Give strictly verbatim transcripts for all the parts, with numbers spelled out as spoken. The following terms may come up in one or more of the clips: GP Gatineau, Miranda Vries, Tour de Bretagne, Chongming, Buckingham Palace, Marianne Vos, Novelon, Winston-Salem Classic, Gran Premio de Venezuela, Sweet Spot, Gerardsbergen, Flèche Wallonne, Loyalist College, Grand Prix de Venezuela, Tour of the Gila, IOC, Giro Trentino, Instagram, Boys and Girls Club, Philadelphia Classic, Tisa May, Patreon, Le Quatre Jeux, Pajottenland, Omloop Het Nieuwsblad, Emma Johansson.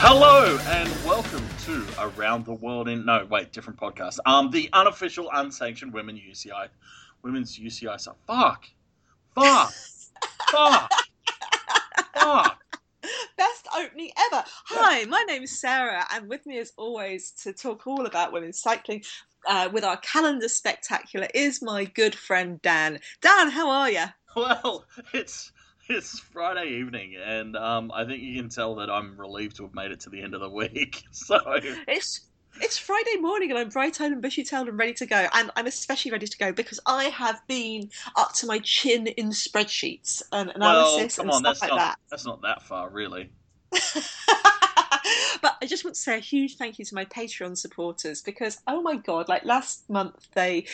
Hello and welcome to Around the World in... No, wait, different podcast. Um, the unofficial, unsanctioned women U C I. Women's U C I. So fuck. Fuck. Fuck. Fuck. Best opening ever. Hi, my name is Sarah, and with me as always to talk all about women's cycling uh, with our calendar spectacular is my good friend Dan. Dan, how are you? Well, it's... It's Friday evening, and um, I think you can tell that I'm relieved to have made it to the end of the week. So it's it's Friday morning, and I'm bright-eyed and bushy-tailed and ready to go. And I'm especially ready to go because I have been up to my chin in spreadsheets and analysis well, come on, and stuff that's like not, that. That's not that far, really. But I just want to say a huge thank you to my Patreon supporters because, oh my God, like last month, they,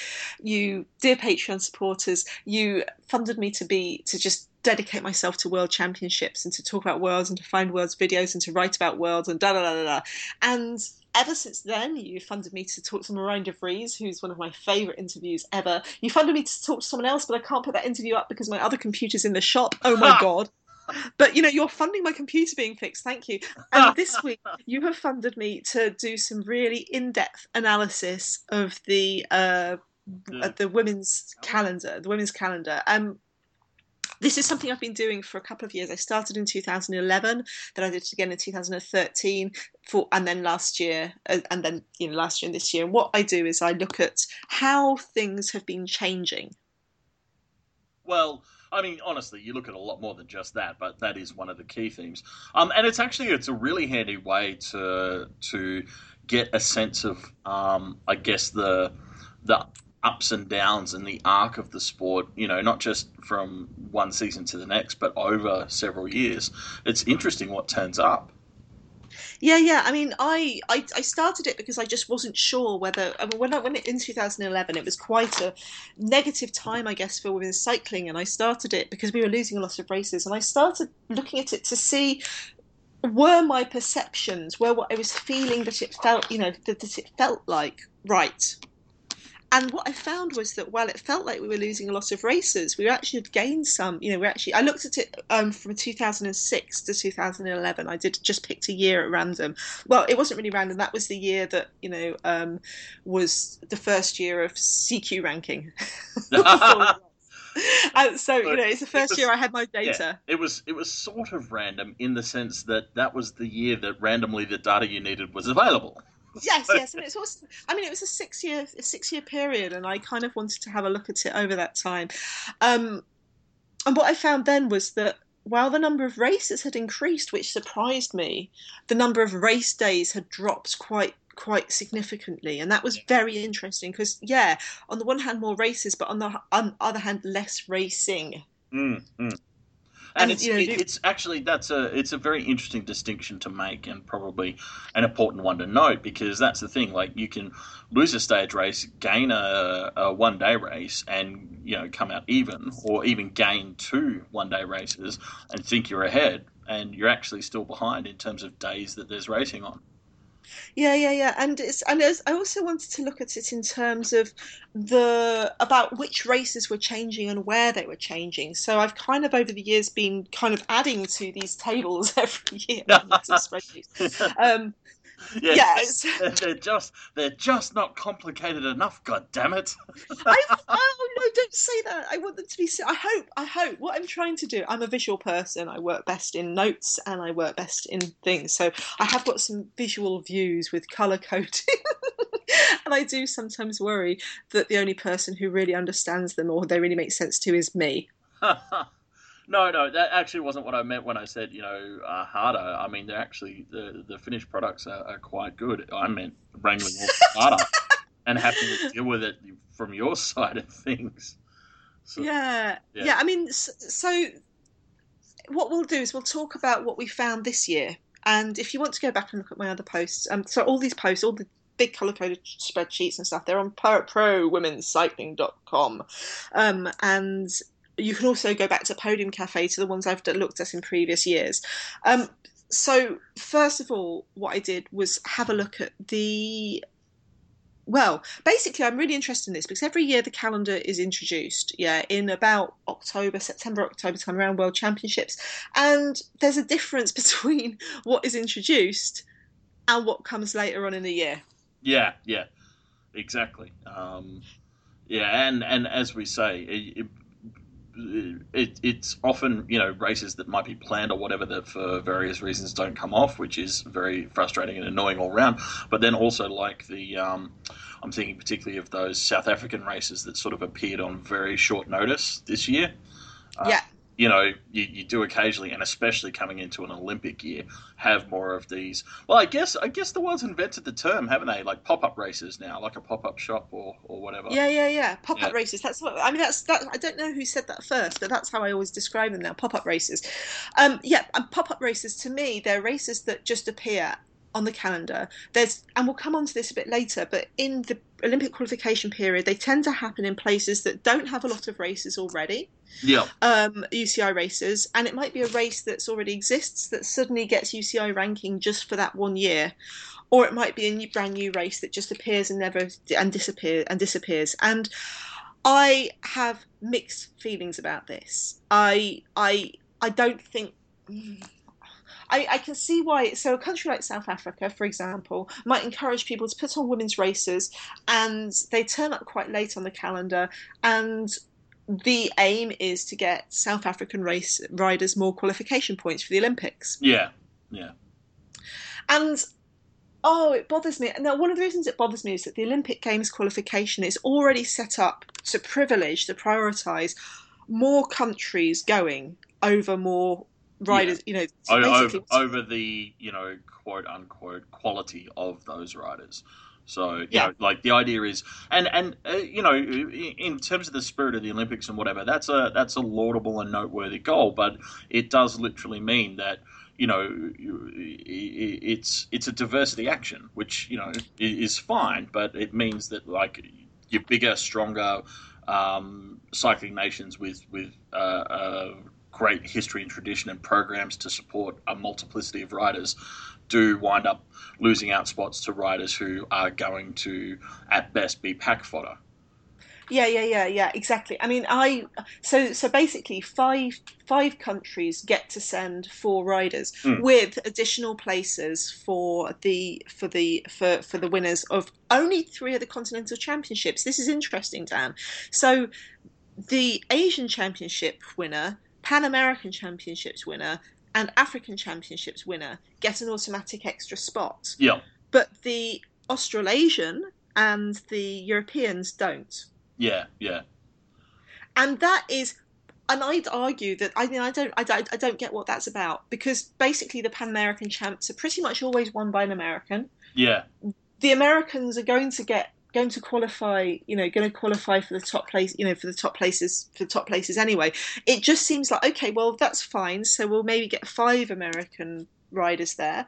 you dear Patreon supporters, you funded me to be to just dedicate myself to world championships and to talk about worlds and to find worlds videos and to write about worlds and da da da da da. And ever since then, you funded me to talk to Miranda Vries, who's one of my favourite interviews ever. You funded me to talk to someone else, but I can't put that interview up because my other computer's in the shop. Oh my God. But, you know, you're funding my computer being fixed. Thank you. And this week you have funded me to do some really in-depth analysis of the uh, yeah. the women's calendar, the women's calendar. Um, this is something I've been doing for a couple of years. I started in two thousand eleven, then I did it again in two thousand thirteen, for, and then last year, and then you know last year and this year. And what I do is I look at how things have been changing. Well, I mean, honestly, you look at a lot more than just that, but that is one of the key themes. Um, and it's actually it's a really handy way to to get a sense of, um, I guess, the the ups and downs and the arc of the sport. You know, not just from one season to the next, but over several years. It's interesting what turns up. Yeah, yeah. I mean, I, I, I started it because I just wasn't sure whether I mean, when I when it, in two thousand eleven, it was quite a negative time, I guess, for women's cycling. And I started it because we were losing a lot of races. And I started looking at it to see were my perceptions, were what I was feeling that it felt, you know, that, that it felt like right. And what I found was that while it felt like we were losing a lot of races, we actually had gained some. You know, we actually. I looked at it um, from two thousand six to two thousand eleven. I did just picked a year at random. Well, it wasn't really random. That was the year that you know um, was the first year of C Q ranking. And so you know, it's the first it was, year I had my data. Yeah, it was it was sort of random in the sense that that was the year that randomly the data you needed was available. Yes, yes, and it's also, I mean, it was a six-year a six-year period, and I kind of wanted to have a look at it over that time. Um, and what I found then was that while the number of races had increased, which surprised me, the number of race days had dropped quite quite significantly, and that was very interesting because, yeah, on the one hand, more races, but on the on other hand, less racing. Mm, mm. And, and it's you know, it, it's actually that's a it's a very interesting distinction to make and probably an important one to note because that's the thing, like you can lose a stage race, gain a, a one day race and you know come out even or even gain two one day races and think you're ahead and you're actually still behind in terms of days that there's racing on. Yeah, yeah, yeah, and it's and it's, I also wanted to look at it in terms of the about which races were changing and where they were changing. So I've kind of over the years been kind of adding to these tables every year. um, yeah, yeah it's, they're just they're just not complicated enough. God damn it! I, oh no, don't say that. I want them to be. I hope. I hope. What I'm trying to do. I'm a visual person. I work best in notes and I work best in things. So I have got some visual views with colour coding, and I do sometimes worry that the only person who really understands them or they really make sense to is me. No, no, that actually wasn't what I meant when I said, you know, uh, harder. I mean, they're actually, the, the finished products are, are quite good. I meant wrangling all the harder and having to deal with it from your side of things. So, yeah. yeah, yeah. I mean, so what we'll do is we'll talk about what we found this year. And if you want to go back and look at my other posts, um, so all these posts, all the big colour-coded spreadsheets and stuff, they're on pro women's cycling dot com. Um, and... You can also go back to Podium Cafe to the ones I've looked at in previous years. Um, so first of all, what I did was have a look at the Well, basically, I'm really interested in this because every year the calendar is introduced, yeah, in about October, September, October time around World Championships. And there's a difference between what is introduced and what comes later on in the year. Yeah, yeah, exactly. Um, yeah, and, and as we say, it, it, It, it's often, you know, races that might be planned or whatever that for various reasons don't come off, which is very frustrating and annoying all round. But then also like the, um, I'm thinking particularly of those South African races that sort of appeared on very short notice this year. Uh, yeah. You know, you, you do occasionally, and especially coming into an Olympic year, have more of these. Well, I guess I guess the world's invented the term, haven't they? Like pop-up races now, like a pop-up shop or, or whatever. Yeah, yeah, yeah. Pop-up yeah. races. That's what I mean. That's that. I don't know who said that first, but that's how I always describe them now. Pop-up races. Um, yeah, and pop-up races to me, they're races that just appear on the calendar. There's, and we'll come on to this a bit later, but in the Olympic qualification period, they tend to happen in places that don't have a lot of races already. Yeah. Um, U C I races, and it might be a race that's already exists that suddenly gets U C I ranking just for that one year, or it might be a new, brand new race that just appears and never and disappears and disappears. And I have mixed feelings about this. I I I don't think. Mm, I, I can see why. So a country like South Africa, for example, might encourage people to put on women's races, and they turn up quite late on the calendar, and the aim is to get South African race riders more qualification points for the Olympics. Yeah, yeah. And, oh, it bothers me. Now, one of the reasons it bothers me is that the Olympic Games qualification is already set up to privilege, to prioritise more countries going over more riders, yeah. you know, over, over the, you know, quote unquote quality of those riders. So, you yeah, know, like the idea is, and, and uh, you know, in terms of the spirit of the Olympics and whatever, that's a, that's a laudable and noteworthy goal, but it does literally mean that, you know, it's, it's a diversity action, which, you know, is fine, but it means that like your bigger, stronger um, cycling nations with, with, uh, uh great history and tradition and programs to support a multiplicity of riders do wind up losing out spots to riders who are going to, at best, be pack fodder. Yeah, yeah, yeah, yeah, exactly. I mean, I so so basically five five countries get to send four riders mm. with additional places for the for the for, for the winners of only three of the continental championships. This is interesting, Dan. So the Asian Championship winner, Pan American Championships winner and African Championships winner get an automatic extra spot. Yeah. But the Australasian and the Europeans don't. Yeah, yeah. And that is, and I'd argue that I mean I don't I don't I don't get what that's about, because basically the Pan American champs are pretty much always won by an American. Yeah. The Americans are going to get. Going to qualify, you know, going to qualify for the top place, you know, for the top places, for the top places anyway. It just seems like, okay, well, that's fine. So we'll maybe get five American riders there,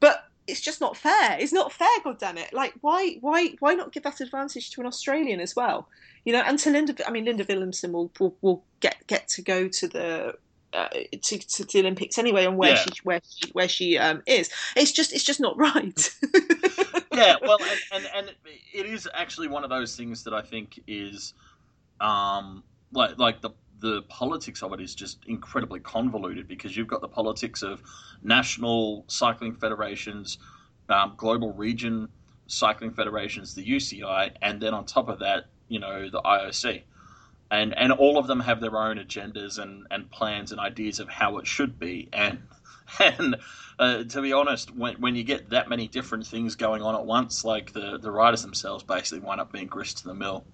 but it's just not fair. It's not fair, goddammit. Like, why, why, why not give that advantage to an Australian as well? You know, and to Linda, I mean, Linda Villumsen will will, will get get to go to the. Uh, to, to the Olympics anyway, and where yeah. she where she where she um, is, it's just it's just not right. yeah, well, and, and and it is actually one of those things that I think is, um, like like the the politics of it is just incredibly convoluted, because you've got the politics of national cycling federations, um, global region cycling federations, the U C I, and then on top of that, you know, the I O C. And and all of them have their own agendas and, and plans and ideas of how it should be. And and uh, to be honest, when when you get that many different things going on at once, like the, the riders themselves basically wind up being grist to the mill.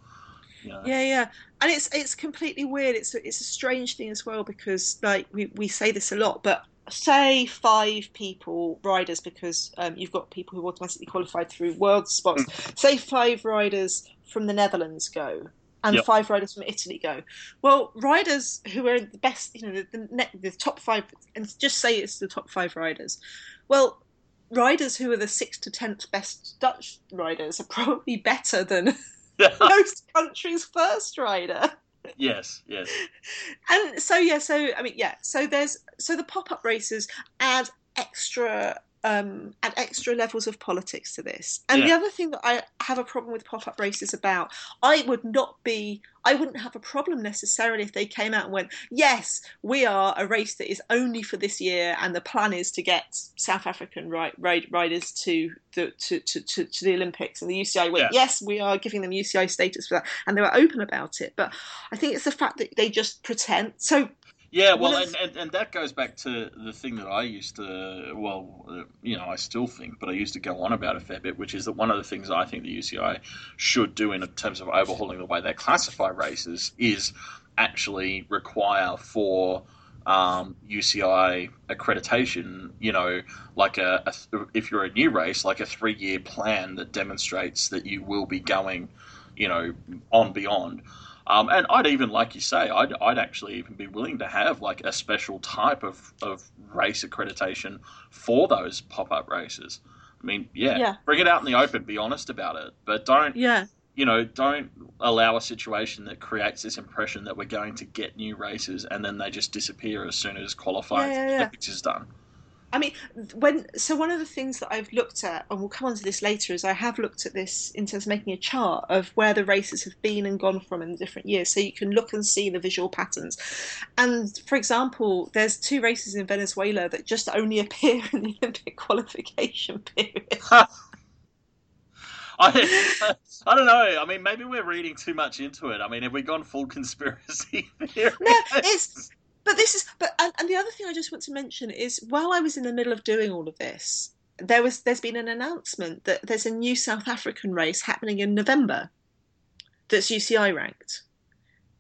You know? Yeah, yeah. And it's it's completely weird. It's a, it's a strange thing as well, because like we, we say this a lot, but say five people, riders, because um, you've got people who automatically qualified through world spots. Say five riders from the Netherlands go. And yep. five riders from Italy go. Well, riders who are the best, you know, the, the, the top five, and just say it's the top five riders. Well, riders who are the sixth to tenth best Dutch riders are probably better than most countries' first rider. Yes, yes. And so, yeah, so, I mean, yeah, so there's, so the pop-up races add extra um, add extra levels of politics to this. And yeah. the other thing that I have a problem with pop-up races about, I would not be, I wouldn't have a problem necessarily if they came out and went, yes, we are a race that is only for this year, and the plan is to get South African ride, ride, riders to the to, to, to, to the Olympics. And the U C I went, yeah. yes, we are giving them U C I status for that. And they were open about it. But I think it's the fact that they just pretend. So yeah, well, and, and, and that goes back to the thing that I used to, well, you know, I still think, but I used to go on about a fair bit, which is that one of the things I think the U C I should do in terms of overhauling the way they classify races is actually require for um, U C I accreditation, you know, like a, a if you're a new race, like a three-year plan that demonstrates that you will be going, you know, on beyond. Um, and I'd even, like you say, I'd, I'd actually even be willing to have like a special type of, of race accreditation for those pop-up races. I mean, yeah, yeah, bring it out in the open, be honest about it. But don't, yeah. you know, don't allow a situation that creates this impression that we're going to get new races and then they just disappear as soon as qualifying yeah, yeah, yeah. is done. I mean, when so one of the things that I've looked at, and we'll come on to this later, is I have looked at this in terms of making a chart of where the races have been and gone from in different years, so you can look and see the visual patterns. And, for example, there's two races in Venezuela that just only appear in the Olympic qualification period. I, I don't know. I mean, maybe we're reading too much into it. I mean, have we gone full conspiracy theory? No, it's... But this is, but and, and the other thing I just want to mention is, while I was in the middle of doing all of this, there was there's been an announcement that there's a new South African race happening in November that's U C I ranked.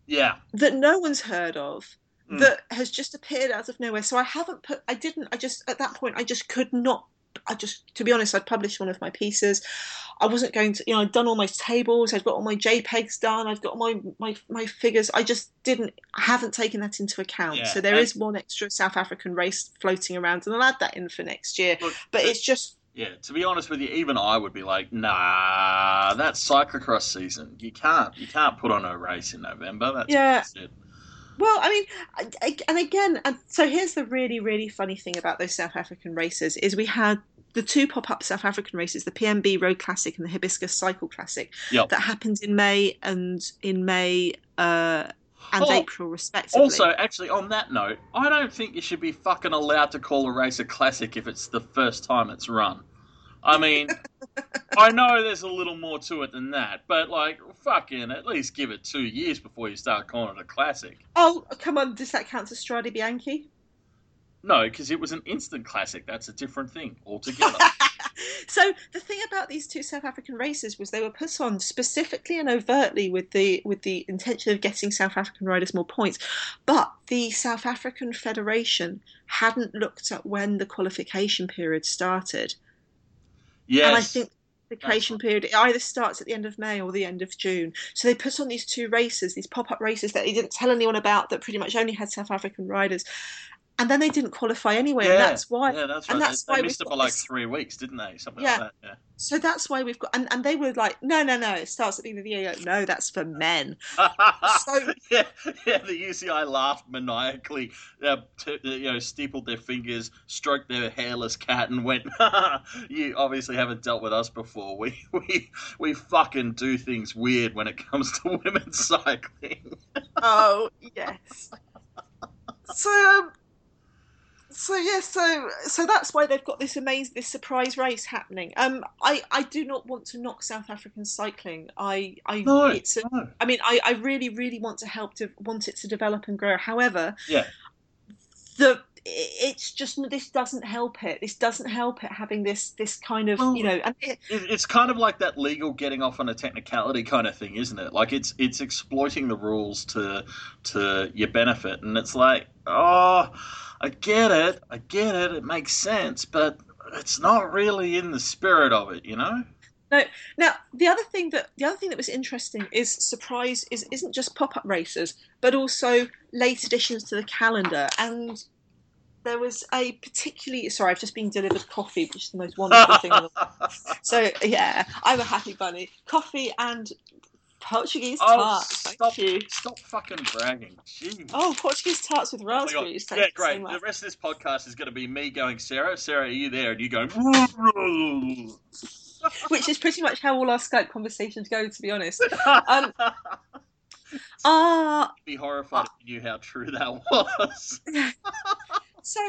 Yeah. That no one's heard of, mm. that has just appeared out of nowhere. So I haven't put, I didn't, I just, at that point, I just could not, I just, to be honest, I'd published one of my pieces. I wasn't going to, you know, I'd done all my tables, I'd got all my JPEGs done, I've got my, my, my figures. I just didn't, I haven't taken that into account. Yeah, so there and, is one extra South African race floating around, and I'll add that in for next year. Look, but it's just... Yeah, to be honest with you, even I would be like, nah, that's cyclocross season. You can't, you can't put on a race in November. That's yeah. it. Well, I mean, and again, and so here's the really, really funny thing about those South African races is we had the two pop-up South African races, the P M B Road Classic and the Hibiscus Cycle Classic, yep. that happened in May and in May uh, and oh, April, respectively. Also, actually, on that note, I don't think you should be fucking allowed to call a race a classic if it's the first time it's run. I mean, I know there's a little more to it than that, but, like, fucking at least give it two years before you start calling it a classic. Oh, come on, does that count as Strade Bianche? No, because it was an instant classic. That's a different thing altogether. So the thing about these two South African races was they were put on specifically and overtly with the with the intention of getting South African riders more points. But the South African Federation hadn't looked at when the qualification period started. Yes. And I think the creation period it either starts at the end of May or the end of June. So they put on these two races, these pop-up races that they didn't tell anyone about, that pretty much only had South African riders. And then they didn't qualify anyway, yeah. and that's why. Yeah, that's right. And that's they, why they missed it by like this... three weeks, didn't they? Something yeah. like that, yeah. So that's why we've got... And, and they were like, no, no, no, it starts at the end of the year. No, that's for men. so yeah, yeah, the U C I laughed maniacally, uh, t- you know, steepled their fingers, stroked their hairless cat and went, you obviously haven't dealt with us before. We, we, we fucking do things weird when it comes to women's cycling. Oh, yes. So... Um, So yeah, so so that's why they've got this amazing, this surprise race happening. Um, I, I do not want to knock South African cycling. I I no, it's a, no. I mean I, I really really want to help to want it to develop and grow. However, yeah, the it's just this doesn't help it. This doesn't help it having this this kind of well, you know. And it, it's kind of like that legal getting off on a technicality kind of thing, isn't it? Like it's it's exploiting the rules to to your benefit, and it's like oh. I get it, I get it, it makes sense, but it's not really in the spirit of it, you know? No. Now, the other thing that the other thing that was interesting is surprise is isn't just pop-up races, but also late additions to the calendar. And there was a particularly... Sorry, I've just been delivered coffee, which is the most wonderful thing in the world. So, yeah, I'm a happy bunny. Coffee and... Portuguese oh, tarts. Thank stop, you. Stop fucking bragging. Jeez. Oh, Portuguese tarts with raspberries. Oh, yeah, great. So the rest of this podcast is going to be me going, Sarah, Sarah, are you there? And you going... Which is pretty much how all our Skype conversations go, to be honest. Um, uh, You'd be horrified uh, if you knew how true that was. So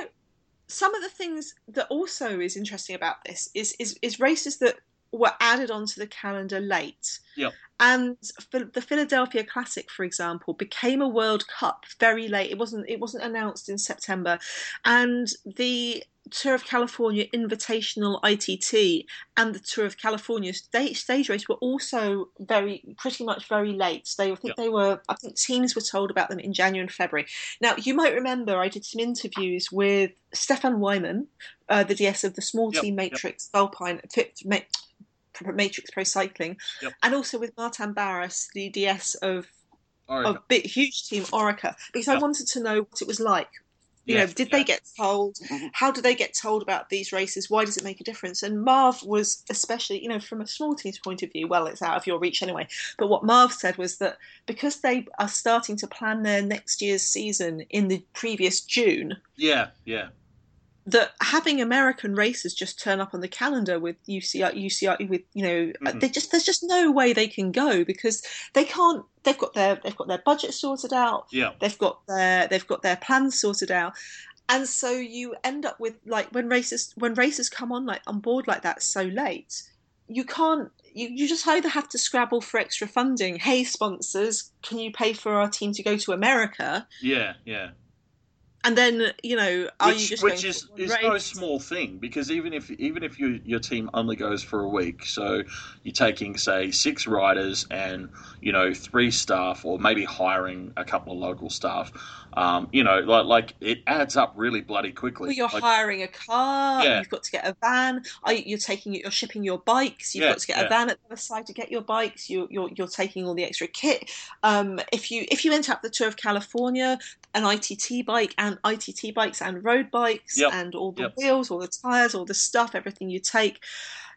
some of the things that also is interesting about this is is, is races that were added onto the calendar late. Yep. And the Philadelphia Classic, for example, became a World Cup very late. It wasn't it wasn't announced in September. And the Tour of California Invitational I T T and the Tour of California stage, stage race were also very, pretty much very late. So they, I think yeah. they were, I think teams were told about them in January and February. Now, you might remember I did some interviews with Stefan Wyman, uh, the D S of the Small yep. Team Matrix, yep. Alpine Matrix Pro Cycling, yep. and also with Martin Barras, the D S of a big, huge team, Orica, because yep. I wanted to know what it was like. You yeah, know, did yeah. they get told? How do they get told about these races? Why does it make a difference? And Marv was especially, you know, from a small team's point of view, well, it's out of your reach anyway. But what Marv said was that because they are starting to plan their next year's season in the previous June. Yeah, yeah. That having American races just turn up on the calendar with U C I, U C I, with you know, mm-hmm. they just there's just no way they can go because they can't. They've got their they've got their budget sorted out. Yeah. They've got their they've got their plans sorted out, and so you end up with like when races when races come on like on board like that so late, you can't. You, you just either have to scrabble for extra funding. Hey, sponsors, can you pay for our team to go to America? Yeah, yeah. And then, you know, are which, you just which is, is no small thing because even if even if you, your team only goes for a week, so you're taking say six riders and you know three staff or maybe hiring a couple of local staff, um, you know, like like it adds up really bloody quickly. Well, you're like, hiring a car, yeah. you've got to get a van. Are you, you're taking you're shipping your bikes. You've yeah, got to get yeah. a van at the other side to get your bikes. You're you're you're taking all the extra kit. Um, if you if you enter up the Tour of California, an I T T bike and I T T bikes and road bikes yep. and all the yep. wheels, all the tires, all the stuff, everything you take.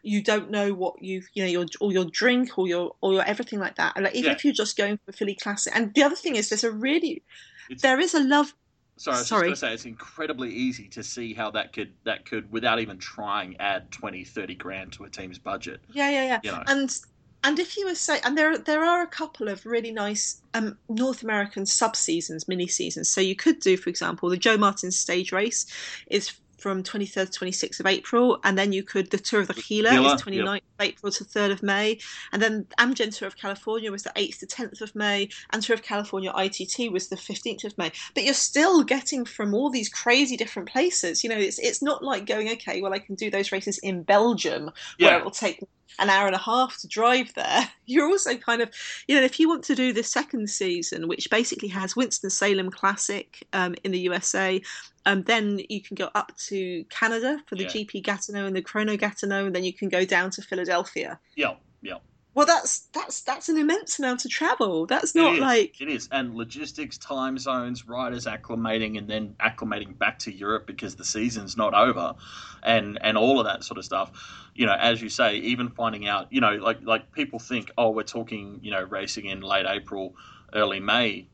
You don't know what you you know your or your drink or your or your everything like that. Like even yeah. if you're just going for Philly Classic. And the other thing is, there's a really it's, there is a love. Sorry, I was sorry. just going to say it's incredibly easy to see how that could that could without even trying add twenty, thirty grand to a team's budget. Yeah, yeah, yeah. You know. And. And if you were say, and there there are a couple of really nice um, North American sub seasons, mini seasons. So you could do, for example, the Joe Martin stage race is from twenty-third to twenty-sixth of April, and then you could the Tour of the Gila is twenty-ninth yep. of April to third of May, and then Amgen Tour of California was the eighth to tenth of May, and Tour of California I T T was the fifteenth of May. But you're still getting from all these crazy different places. You know, it's it's not like going, okay, well I can do those races in Belgium yeah. where it will take an hour and a half to drive there. You're also kind of, you know, if you want to do the second season, which basically has Winston-Salem Classic um, in the U S A, um, then you can go up to Canada for the yeah. G P Gatineau and the Chrono Gatineau, and then you can go down to Philadelphia. Yeah, yeah. Well, that's that's that's an immense amount of travel. That's not it like... It is, and logistics, time zones, riders acclimating and then acclimating back to Europe because the season's not over and, and all of that sort of stuff. You know, as you say, even finding out, you know, like, like people think, oh, we're talking, you know, racing in late April, early May,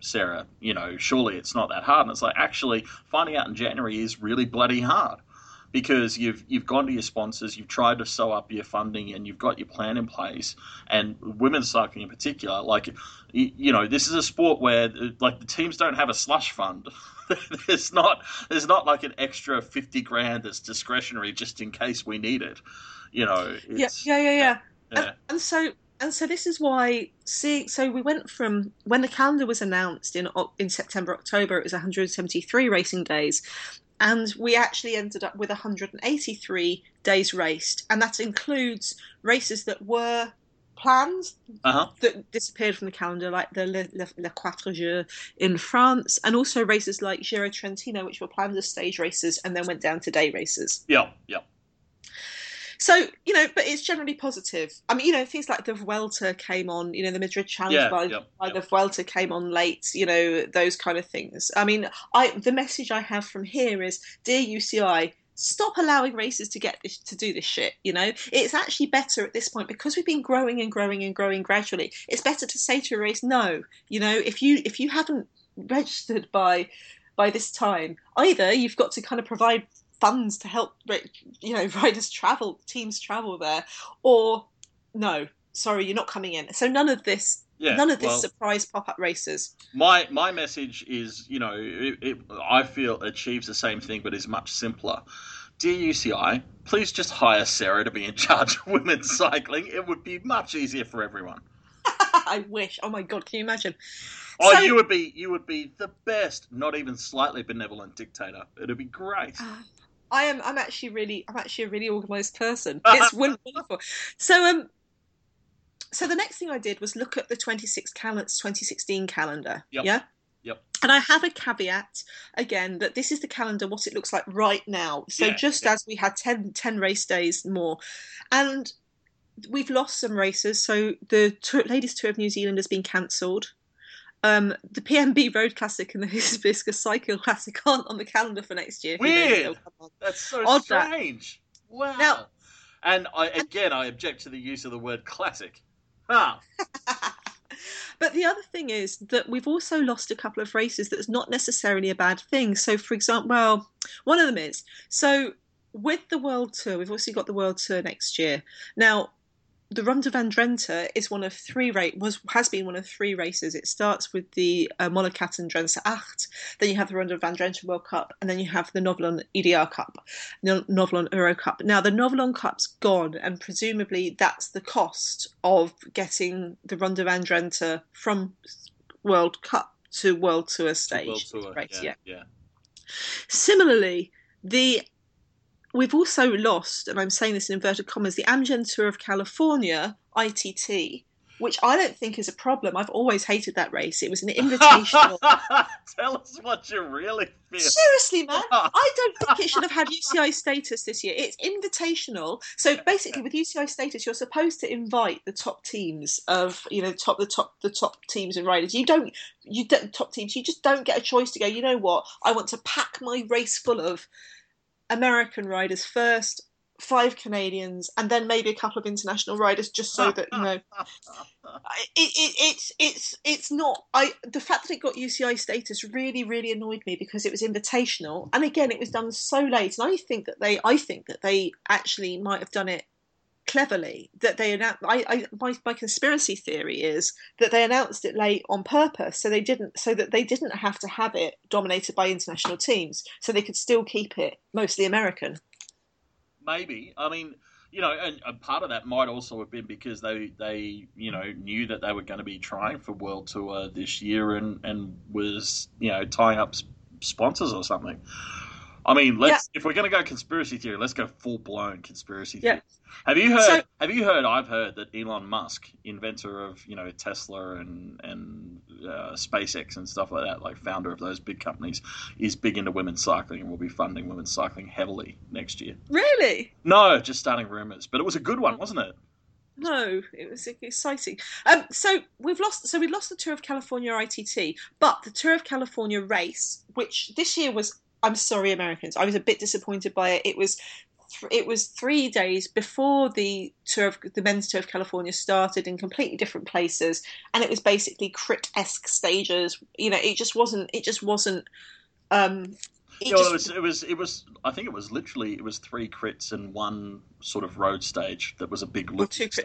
Sarah, you know, surely it's not that hard. And it's like, actually, finding out in January is really bloody hard. Because you've you've gone to your sponsors, you've tried to sew up your funding, and you've got your plan in place. And women's cycling in particular, like, you, you know, this is a sport where like the teams don't have a slush fund. there's not there's not like an extra fifty grand that's discretionary just in case we need it. You know. It's, yeah, yeah, yeah, yeah. yeah. And, and so and so this is why. See, so we went from when the calendar was announced in in September, October, it was one hundred seventy-three racing days. And we actually ended up with one hundred eighty-three days raced. And that includes races that were planned, uh-huh. that disappeared from the calendar, like the Le, Le, Le Quatre Jeux in France, and also races like Giro Trentino, which were planned as stage races and then went down to day races. Yeah, yeah. So, you know, but it's generally positive. I mean, you know, things like the Vuelta came on, you know, the Madrid Challenge yeah, by, yeah, by yeah. the Vuelta came on late, you know, those kind of things. I mean, I the message I have from here is, dear U C I, stop allowing races to get this, to do this shit, you know? It's actually better at this point, because we've been growing and growing and growing gradually, it's better to say to a race, no, you know, if you if you haven't registered by by this time, either you've got to kind of provide funds to help, you know, riders travel, teams travel there, or no, sorry, you're not coming in. So none of this Yeah, None of this well, surprise pop-up races. My my message is, you know, it, it, I feel achieves the same thing, but is much simpler. Dear U C I, please just hire Sarah to be in charge of women's cycling. It would be much easier for everyone. I wish. Oh my God, can you imagine? Oh, so, you would be you would be the best, not even slightly benevolent dictator. It'd be great. Uh, I am. I'm actually really. I'm actually a really organised person. It's wonderful. So um. So the next thing I did was look at the twenty sixteen calendar. Yep. Yeah. Yep. And I have a caveat again that this is the calendar, what it looks like right now. So yeah, just yeah. as we had ten, ten race days more, and we've lost some races. So the tour, Ladies Tour of New Zealand has been cancelled. Um, the P M B Road Classic and the Hibiscus Cycle Classic aren't on the calendar for next year. Weird. That's so Odd strange. That. Wow. Now, and I, again, I object to the use of the word classic. Ah. But the other thing is that we've also lost a couple of races. That's not necessarily a bad thing. So, for example, well, one of them is. So, with the World Tour, we've also got the World Tour next year. Now, the Ronde van Drenthe is one of three race was has been one of three races. It starts with the uh, Omloop Het Nieuwsblad, then you have the Ronde van Drenthe World Cup, and then you have the Novelon E D R Cup, Novelon Euro Cup. Now the Novelon Cup's gone, and presumably that's the cost of getting the Ronde van Drenthe from World Cup to World Tour stage. To World Tour, right? Yeah, yeah. yeah. Similarly, the We've also lost, and I'm saying this in inverted commas, the Amgen Tour of California I T T, which I don't think is a problem. I've always hated that race. It was an invitational. Tell us what you really feel. Seriously, man. I don't think it should have had U C I status this year. It's invitational. So basically, with U C I status, you're supposed to invite the top teams of, you know, top the top the top teams and riders. You don't you don't, top teams. You just don't get a choice to go, you know what? I want to pack my race full of American riders first, five Canadians, and then maybe a couple of international riders, just so that, you know, it, it, it's it's it's not. I the fact that it got U C I status really really annoyed me, because it was invitational, and again it was done so late. And I think that they, I think that they actually might have done it cleverly. That they announced, I, I my my conspiracy theory is that they announced it late on purpose, so they didn't, so that they didn't have to have it dominated by international teams, so they could still keep it mostly American. Maybe. I mean, you know, and, and part of that might also have been because they they you know knew that they were going to be trying for World Tour this year, and and was you know tying up sp- sponsors or something. I mean, let's yeah. if we're going to go conspiracy theory, let's go full blown conspiracy theory. Yeah. Have you heard? So, have you heard? I've heard that Elon Musk, inventor of you know Tesla and and uh, SpaceX and stuff like that, like founder of those big companies, is big into women's cycling and will be funding women's cycling heavily next year. Really? No, just starting rumors. But it was a good one, wasn't it? No, it was exciting. Um, so we've lost. So we lost the Tour of California I T T, but the Tour of California race, which this year was. I'm sorry, Americans. I was a bit disappointed by it. It was, th- it was three days before the tour of the men's Tour of California started in completely different places, and it was basically crit-esque stages. You know, it just wasn't. It just wasn't. Um, it, no, just, it was. It was. It was. I think it was literally. It was three crits and one sort of road stage that was a big loop stage,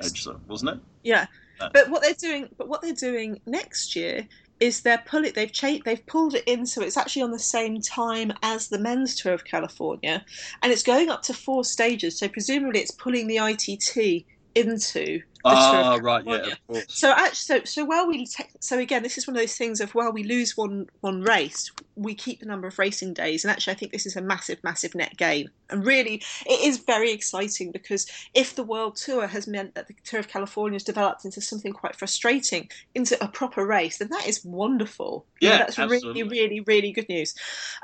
wasn't it? Yeah, no. but what they're doing. But what they're doing next year. Is they're pull it, they've changed, they've pulled it in, so it's actually on the same time as the men's Tour of California, and it's going up to four stages. So presumably, it's pulling the I T T into the oh, Tour of California. right, yeah. Of course. So actually, so so while we te- so again, this is one of those things of while we lose one one race, we keep the number of racing days, and actually, I think this is a massive, massive net gain. And really, it is very exciting, because if the World Tour has meant that the Tour of California has developed into something quite frustrating, into a proper race, then that is wonderful. Yeah, you know, that's absolutely. really, really, really good news.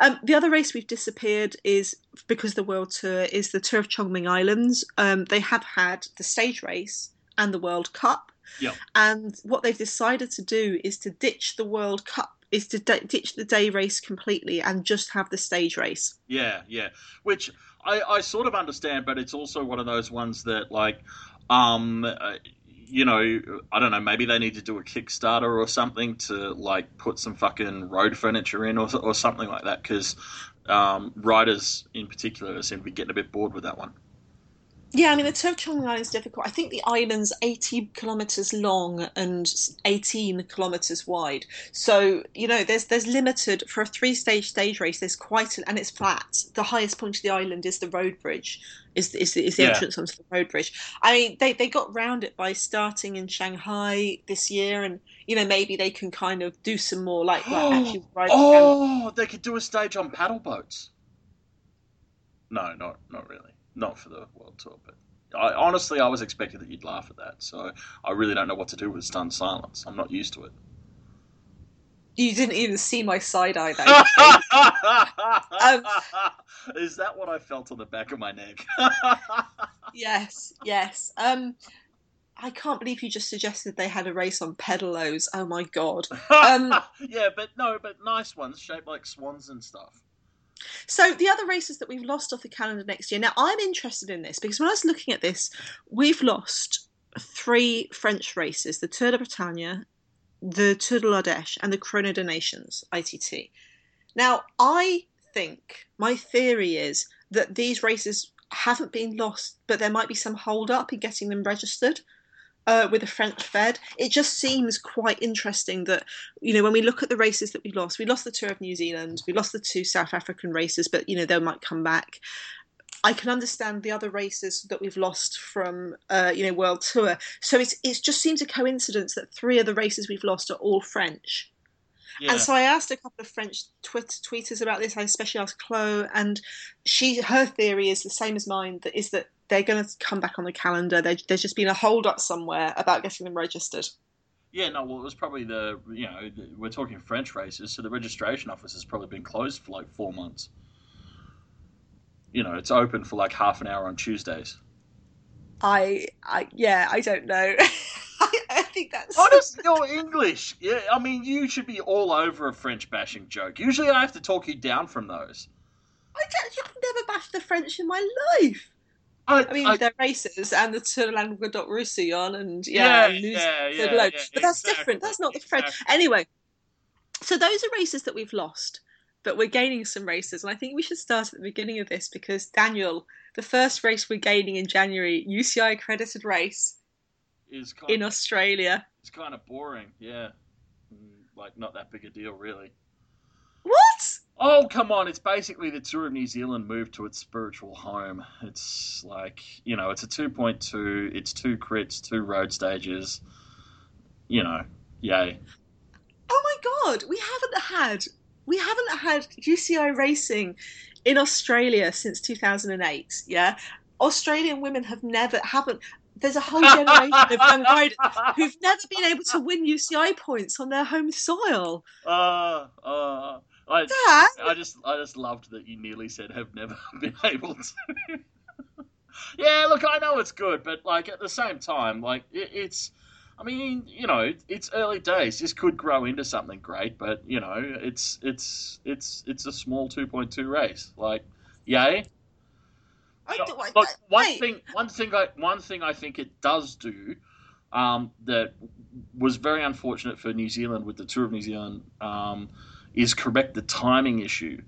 Um, the other race we've disappeared is, because the World Tour is the Tour of Chongming Islands. Um, they have had the stage race and the World Cup. Yep. And what they've decided to do is to ditch the World Cup is to d- ditch the day race completely and just have the stage race. Yeah, yeah. Which I, I sort of understand, but it's also one of those ones that, like, um, you know, I don't know, maybe they need to do a Kickstarter or something to, like, put some fucking road furniture in or or something like that, because um, riders in particular seem to be getting a bit bored with that one. Yeah, I mean, the Tour of Chong Island is difficult. I think the island's eighty kilometres long and eighteen kilometres wide. So, you know, there's there's limited, for a three-stage stage race, there's quite, an, and it's flat. The highest point of the island is the road bridge, is, is, is the yeah. entrance onto the road bridge. I mean, they, they got round it by starting in Shanghai this year, and, you know, maybe they can kind of do some more like that. actually ride oh, they could do a stage on paddle boats. No, not not really. Not for the World Tour, but I, honestly, I was expecting that you'd laugh at that. So I really don't know what to do with stunned silence. I'm not used to it. You didn't even see my side eye, though. um, Is that what I felt on the back of my neck? yes, yes. Um, I can't believe you just suggested they had a race on pedalos. Oh, my God. Um, yeah, but no, but nice ones shaped like swans and stuff. So the other races that we've lost off the calendar next year. Now, I'm interested in this because when I was looking at this, we've lost three French races, the Tour de Bretagne, the Tour de l'Ardèche and the Chrono des Nations, I T T. Now, I think my theory is that these races haven't been lost, but there might be some hold up in getting them registered. Uh, with a French Fed. It just seems quite interesting that, you know, when we look at the races that we lost, we lost the Tour of New Zealand, we lost the two South African races, but, you know, they might come back. I can understand the other races that we've lost from, uh, you know, World Tour. So it's it just seems a coincidence that three of the races we've lost are all French. Yeah. And so I asked a couple of French twit- tweeters about this. I especially asked Chloe, and she her theory is the same as mine, that is that they're going to come back on the calendar. They're, there's just been a hold-up somewhere about getting them registered. Yeah, no, well, it was probably the, you know, the, we're talking French races, so the registration office has probably been closed for like four months. You know, it's open for like half an hour on Tuesdays. I, I yeah, I don't know. I, I think that's... Honestly, you're English. Yeah, I mean, you should be all over a French-bashing joke. Usually I have to talk you down from those. I don't, I've never bashed the French in my life. I, I mean, I, they're races, and the Tour de Languedoc Roussillon, and yeah, yeah, and yeah, yeah, yeah, but that's exactly, different. That's not exactly. The French. Anyway, so those are races that we've lost, but we're gaining some races, and I think we should start at the beginning of this because Daniel, the first race we're gaining in January, U C I accredited race, is kind in of, Australia. It's kind of boring, yeah, like not that big a deal, really. What? Oh, come on. It's basically the Tour of New Zealand moved to its spiritual home. It's like, you know, it's a two point two. It's two crits, two road stages. You know, yay. Oh, my God. We haven't had we haven't had U C I racing in Australia since two thousand eight. Yeah. Australian women have never haven't. There's a whole generation of young riders who've never been able to win U C I points on their home soil. Uh, uh. I, I just I just loved that you nearly said have never been able to. Yeah, look, I know it's good, but like at the same time, like it, it's, I mean, you know, it's early days. This could grow into something great, but you know, it's it's it's it's a small two point two race. Like, yay. I don't, I, look, one I, thing, one thing, I, one thing I think it does do. Um, that was very unfortunate for New Zealand with the Tour of New Zealand. Um, is correct the timing issue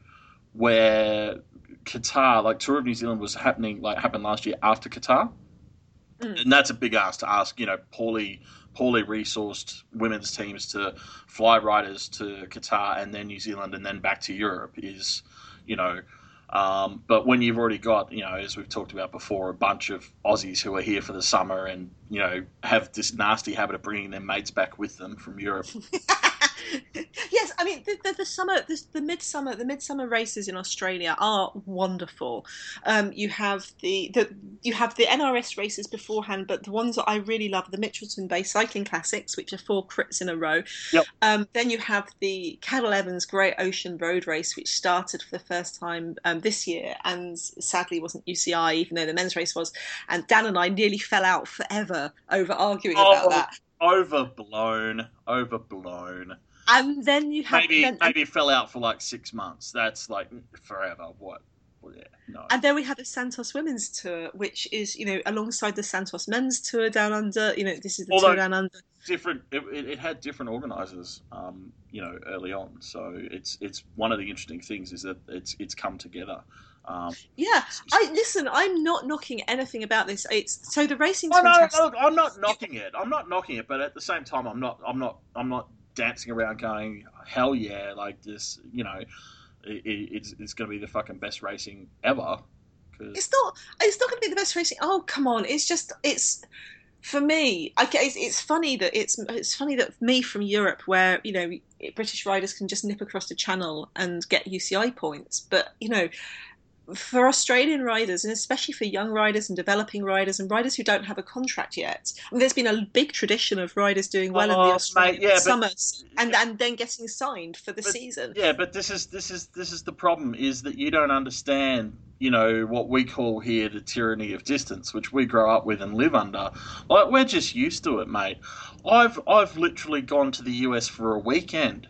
where Qatar, like Tour of New Zealand was happening, like happened last year after Qatar. Mm. And that's a big ask to ask, you know, poorly, poorly resourced women's teams to fly riders to Qatar and then New Zealand and then back to Europe is, you know, um, but when you've already got, you know, as we've talked about before, a bunch of Aussies who are here for the summer and, you know, have this nasty habit of bringing their mates back with them from Europe. Yes, I mean the, the, the summer, the, the midsummer, the midsummer races in Australia are wonderful. Um, you have the, the you have the N R S races beforehand, but the ones that I really love are the Mitchelton Bay Cycling Classics, which are four crits in a row. Yep. Um, then you have the Cadel Evans Great Ocean Road Race, which started for the first time um, this year, and sadly wasn't U C I, even though the men's race was. And Dan and I nearly fell out forever over arguing oh, about that. Overblown, overblown. and then you have maybe, to then, maybe fell out for like six months. That's like forever. What? Well, yeah, no. And then we had the Santos Women's Tour, which is, you know, alongside the Santos Men's Tour Down Under. You know, this is the Although, Tour Down Under. Different. It, it had different organisers, um, you know, early on. So it's it's one of the interesting things is that it's it's come together. Um, yeah, I listen. I'm not knocking anything about this. It's so the racing's oh, fantastic. No, look, I'm not knocking it. I'm not knocking it, but at the same time, I'm not. I'm not. I'm not dancing around going, hell yeah, like this. You know, it, it's it's going to be the fucking best racing ever. Cause... It's not. It's not going to be the best racing. Oh come on! It's just. It's. For me, I guess it's funny that it's it's funny that me from Europe, where you know British riders can just nip across the channel and get U C I points, but you know, for Australian riders and especially for young riders and developing riders and riders who don't have a contract yet, I mean, there's been a big tradition of riders doing well oh, in the Australian mate, yeah, summers but, and, and then getting signed for the but, season. Yeah, but this is this is this is the problem is that you don't understand. You know, what we call here the tyranny of distance, which we grow up with and live under. Like, we're just used to it, mate. I've I've literally gone to the U S for a weekend.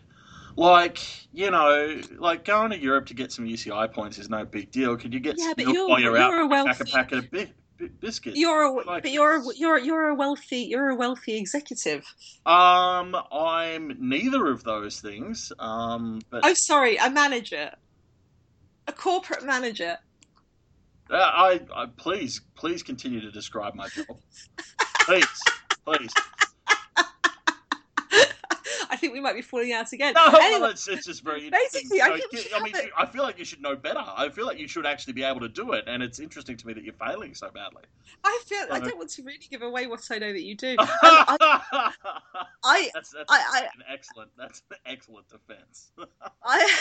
Like, you know, like going to Europe to get some U C I points is no big deal. Could you get yeah, but you're, while you're, you're out a wealthy, pack a packet of bi- bi- biscuits? You're a, like, but you're a, you're you're a wealthy you're a wealthy executive. Um, I'm neither of those things. Um, but I'm oh, sorry, a manager, a corporate manager. Uh, I, I please, please continue to describe my job. Please, please. I think we might be falling out again. No, anyway, well, it's, it's just very interesting. Basically, so, I, think I mean, you, I feel like you should know better. I feel like you should actually be able to do it, and it's interesting to me that you're failing so badly. I feel so, I don't want to really give away what I know that you do. I, I, that's that's I, an I, excellent. That's an excellent defense. I.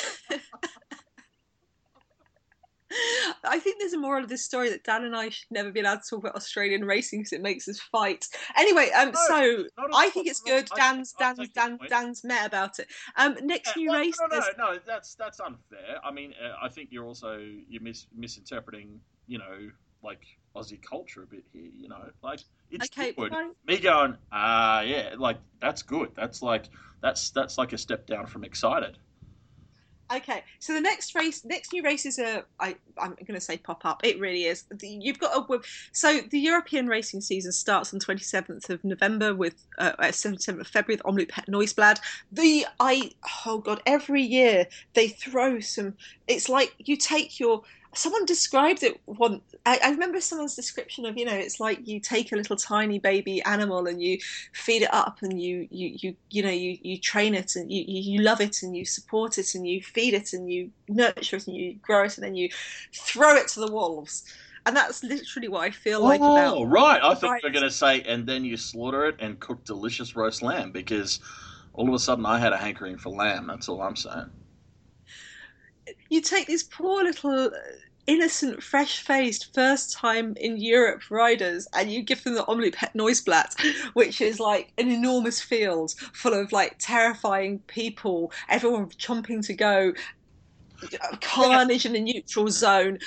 I think there's a moral of this story that Dan and I should never be allowed to talk about Australian racing because it makes us fight. Anyway, um, no, so I think it's good. Dan's Dan's Dan's Dan's met about it. Um, next yeah, new well, race. No, no, no, no, that's that's unfair. I mean, uh, I think you're also you're mis- misinterpreting. You know, like Aussie culture a bit here. You know, like it's okay, good. Fine. Me going, ah, uh, yeah, like that's good. That's like that's that's like a step down from excited. Okay, so the next race, next new race is a, I, I'm going to say pop up. It really is. You've got a, so the European racing season starts on twenty-seventh of November with uh, seventeenth of February with Omloop Het Nieuwsblad. The I oh god, every year they throw some. It's like you take your. Someone described it one. I, I remember someone's description of, you know, it's like you take a little tiny baby animal and you feed it up and you, you, you, you know, you, you train it and you, you love it and you support it and you feed it and you nurture it and you grow it and then you throw it to the wolves. And that's literally what I feel like oh, about. Oh, right. I thought right. you were going to say, and then you slaughter it and cook delicious roast lamb, because all of a sudden I had a hankering for lamb. That's all I'm saying. You take these poor little innocent, fresh-faced, first-time-in-Europe riders and you give them the Omloop Het Nieuwsblad, which is like an enormous field full of like terrifying people, everyone chomping to go, carnage in the neutral zone,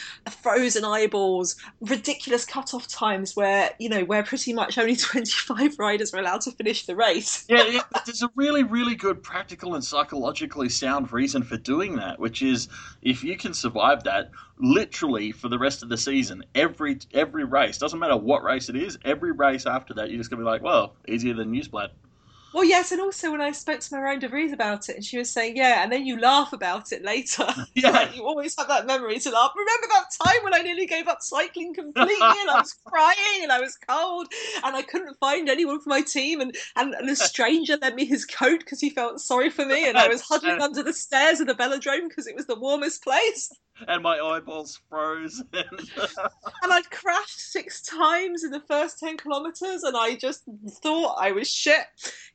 frozen eyeballs, ridiculous cut-off times where, you know, where pretty much only twenty-five riders are allowed to finish the race. Yeah, yeah, but there's a really, really good practical and psychologically sound reason for doing that, which is if you can survive that literally for the rest of the season, every every race, doesn't matter what race it is, every race after that, you're just going to be like, well, easier than Nieuwsblad. Well, yes, and also when I spoke to Miranda Vries about it, and she was saying, yeah, and then you laugh about it later. Yeah. Like, you always have that memory to laugh. Remember that time when I nearly gave up cycling completely and I was crying and I was cold and I couldn't find anyone for my team and, and, and a stranger lent me his coat because he felt sorry for me and I was huddling under the stairs of the velodrome because it was the warmest place. And my eyeballs froze. And, and I'd crashed six times in the first ten kilometres and I just thought I was shit.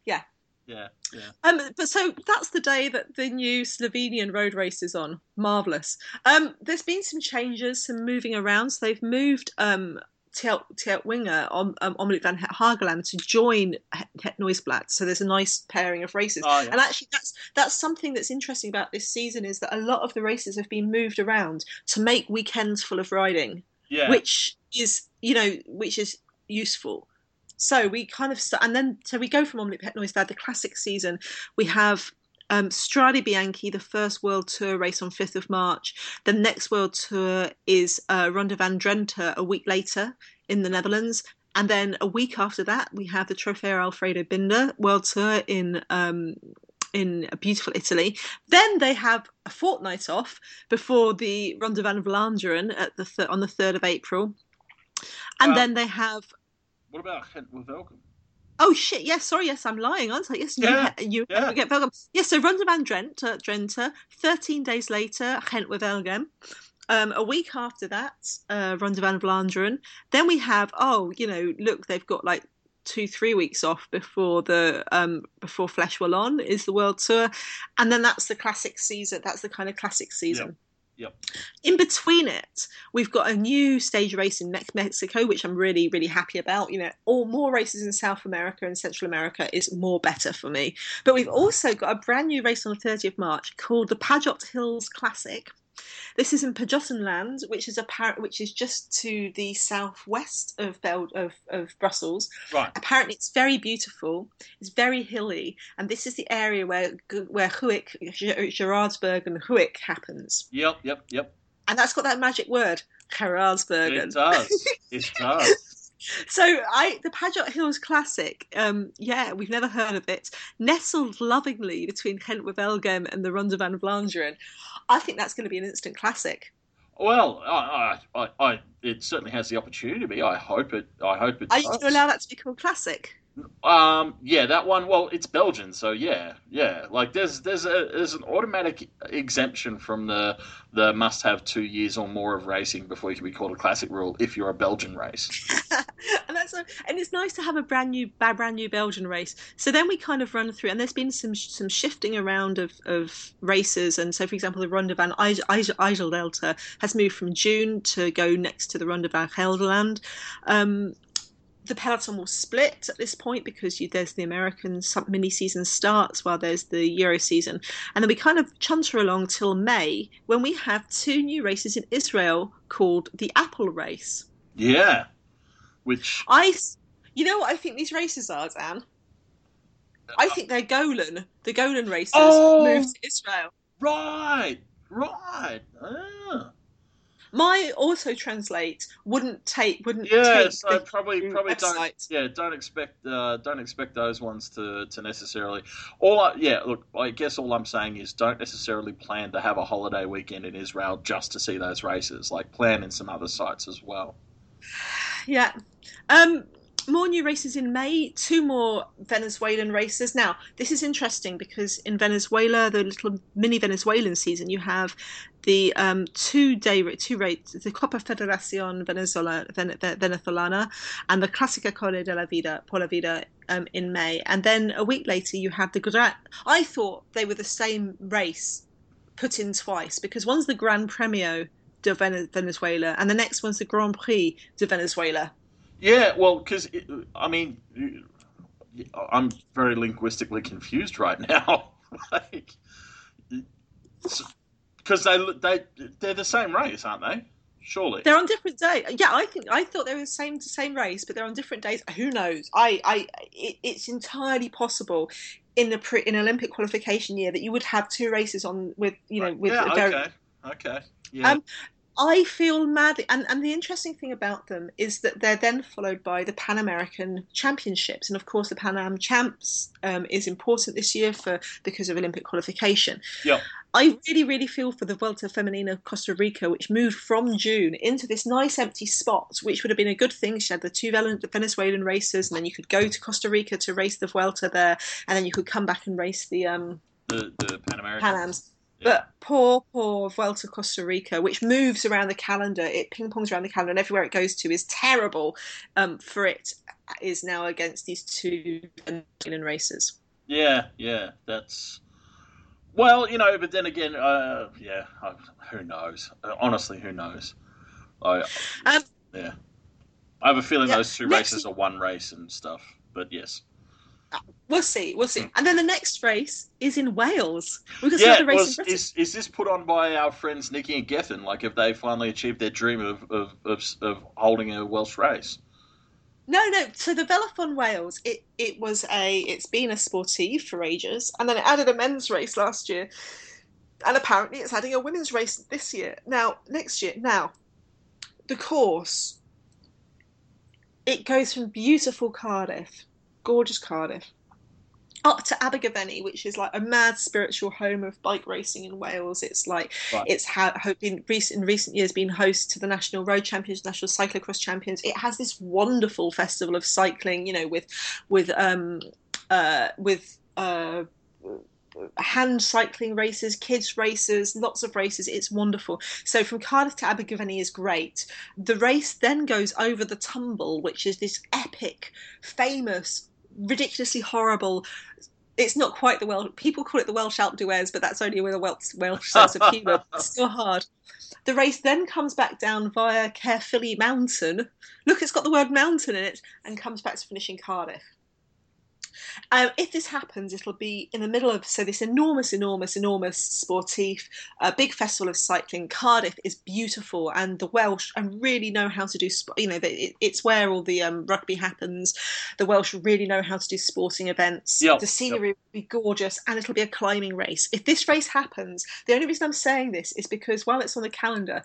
Yeah. Yeah, yeah. Um, but so that's the day that the new Slovenian road race is on. Marvellous. Um, there's been some changes, some moving around. So they've moved... Um, Teltwinger on um, Omloop van Hageland to join Het Nieuwsblad, so there's a nice pairing of races. Oh, yeah. And actually, that's that's something that's interesting about this season is that a lot of the races have been moved around to make weekends full of riding, yeah. which is you know which is useful. So we kind of start, and then so we go from Omloop Het Nieuwsblad, the classic season. We have Um, Strade Bianche, the first World Tour race on fifth of March. The next World Tour is uh, Ronde van Drenthe a week later in the Netherlands. And then a week after that, we have the Trofeo Alfredo Binder World Tour in um, in beautiful Italy. Then they have a fortnight off before the Ronde van Vlaanderen at the th- on the third of April. And um, then they have... What about Gent-Wevelgem? Oh, shit, yes, sorry, yes, I'm lying, aren't I? Yes, yeah, you, you yeah. get Velgem. Yes, so Ronde van Drenthe, Drenthe, thirteen days later, Gent-Wevelgem. Um, a week after that, uh, Ronde van Vlaanderen. Then we have, oh, you know, look, they've got like two, three weeks off before the um, before Flèche Wallonne is the World Tour. And then that's the classic season. That's the kind of classic season. Yep. Yep. In between it, we've got a new stage race in Mexico, which I'm really, really happy about. You know, all more races in South America and Central America is more better for me. But we've also got a brand new race on the thirtieth of March called the Pajot Hills Classic. This is in Pajottenland, which is apparent, which is just to the southwest of Bel- of, of Brussels. Right. Apparently, it's very beautiful. It's very hilly, and this is the area where where Huyck, Gerardsbergen, and Huyck happens. Yep, yep, yep. And that's got that magic word, Gerardsbergen. It does. It does. So I, the Pajot Hills Classic, um, yeah, we've never heard of it, nestled lovingly between Gent-Wevelgem and the Ronde van Vlaanderen. I think that's going to be an instant classic. Well, I, I, I, it certainly has the opportunity to be. I hope it. I hope it. Are does. You going to allow that to be called classic? Um, yeah, that one. Well, it's Belgian, so yeah, yeah. Like there's there's a there's an automatic exemption from the the must have two years or more of racing before you can be called a classic rule if you're a Belgian race. And that's a, and it's nice to have a brand new brand new Belgian race. So then we kind of run through, and there's been some some shifting around of of races. And so, for example, the Ronde van IJsseldelta has moved from June to go next to the Ronde van Gelderland. Um, The peloton will split at this point because you, there's the American mini-season starts while there's the Euro season. And then we kind of chunter along till May when we have two new races in Israel called the Apple Race. Yeah. Which... I, you know what I think these races are, Dan? I think they're Golan. The Golan races oh, moved to Israel. Right. Right. Ah. My auto translate wouldn't take wouldn't yeah, take so probably probably website. don't yeah don't expect uh, don't expect those ones to, to necessarily all I, yeah look I guess all I'm saying is don't necessarily plan to have a holiday weekend in Israel just to see those races, like plan in some other sites as well. Yeah, um, more new races in May, two more Venezuelan races. Now this is interesting because in Venezuela, the little mini Venezuelan season, you have the um, two-day two rates, the Copa Federación Venezuela, Venezolana, and the Clásica Cole de la Vida por la Vida um, in May, and then a week later you have the Grand. I thought they were the same race put in twice because one's the Gran Premio de Venezuela and the next one's the Grand Prix de Venezuela. Yeah, well, because I mean, I'm very linguistically confused right now. like. So, Because they they they're the same race, aren't they? Surely they're on different days. Yeah, I think I thought they were the same same race, but they're on different days. Who knows? I I it, it's entirely possible in the pre, in Olympic qualification year that you would have two races on with you know right. with yeah, very, okay okay yeah. Um, I feel mad, and, and the interesting thing about them is that they're then followed by the Pan American Championships, and of course the Pan Am Champs um, is important this year for because of Olympic qualification. Yeah, I really, really feel for the Vuelta Femenina Costa Rica, which moved from June into this nice empty spot, which would have been a good thing. She had the two Venezuelan races, and then you could go to Costa Rica to race the Vuelta there, and then you could come back and race the um the, the Pan American Pan Ams. Yeah. But poor, poor Vuelta Costa Rica, which moves around the calendar, it ping-pongs around the calendar, and everywhere it goes to is terrible um, for it is now against these two Venezuelan races. Yeah, yeah, that's... Well, you know, but then again, uh, yeah, I, who knows? Honestly, who knows? I, um, yeah. I have a feeling yeah, those two races are one race and stuff, but yes. We'll see, we'll see. And then the next race is in Wales. We've got yeah, another race well, in Britain. Is, is this put on by our friends Nicky and Gethin? Like, have they finally achieved their dream of, of, of, of holding a Welsh race? No, no. So the Velafon Wales, it it was a it's been a sportive for ages, and then it added a men's race last year, and apparently it's adding a women's race this year. Now next year. Now, the course, it goes from beautiful Cardiff, gorgeous Cardiff, up to Abergavenny, which is like a mad spiritual home of bike racing in Wales. It's like right. it's ha- been recent, in recent years been host to the National Road Champions, National Cyclocross Champions. It has this wonderful festival of cycling, you know, with with um uh with uh hand cycling races, kids races, lots of races. It's wonderful. So from Cardiff to Abergavenny is great. The race then goes over the Tumble, which is this epic, famous, ridiculously horrible. It's not quite the Welsh. People call it the Welsh Alpe d'Huez, but that's only with a Welsh, Welsh sense of humour. It's still hard. The race then comes back down via Caerphilly Mountain. Look, it's got the word mountain in it, and comes back to finish in Cardiff. Um, if this happens, it'll be in the middle of so this enormous, enormous, enormous sportif, uh, big festival of cycling. Cardiff is beautiful, and the Welsh and really know how to do. Sp- you know, it, it's where all the um, rugby happens. The Welsh really know how to do sporting events. Yep. The scenery yep. will be gorgeous, and it'll be a climbing race. If this race happens, the only reason I'm saying this is because while it's on the calendar,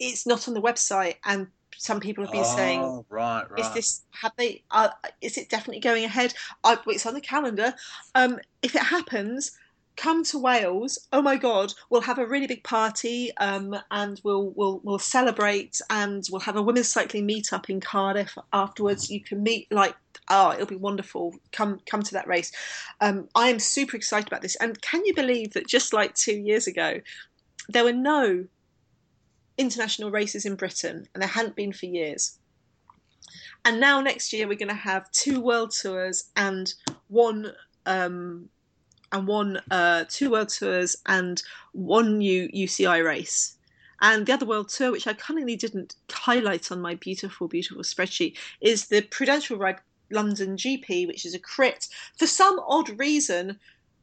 it's not on the website, and some people have been oh, saying, right, right. "Is this? Have they? Uh, is it definitely going ahead? I, it's on the calendar. Um, if it happens, come to Wales. Oh my God, we'll have a really big party, um, and we'll we'll we'll celebrate, and we'll have a women's cycling meetup in Cardiff afterwards. You can meet like." Oh, it'll be wonderful. Come come to that race. Um, I am super excited about this. And can you believe that just like two years ago, there were no international races in Britain, and there hadn't been for years. And now next year we're going to have two world tours and one um, and one uh, two world tours and one new U C I race. And the other world tour, which I cunningly didn't highlight on my beautiful, beautiful spreadsheet, is the Prudential Ride London G P, which is a crit. For some odd reason,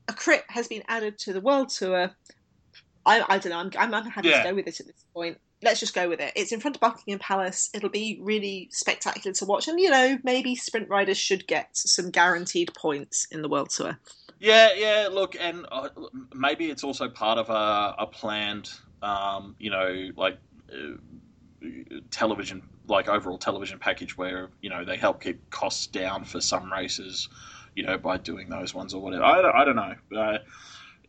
a crit has been added to the world tour. I, I don't know. I'm, I'm, I'm happy yeah. to go with it at this point. Let's just go with it. It's in front of Buckingham Palace. It'll be really spectacular to watch. And, you know, maybe sprint riders should get some guaranteed points in the World Tour. Yeah, yeah. Look, and uh, maybe it's also part of a, a planned, um, you know, like uh, television, like overall television package where, you know, they help keep costs down for some races, you know, by doing those ones or whatever. I don't, I don't know. Uh,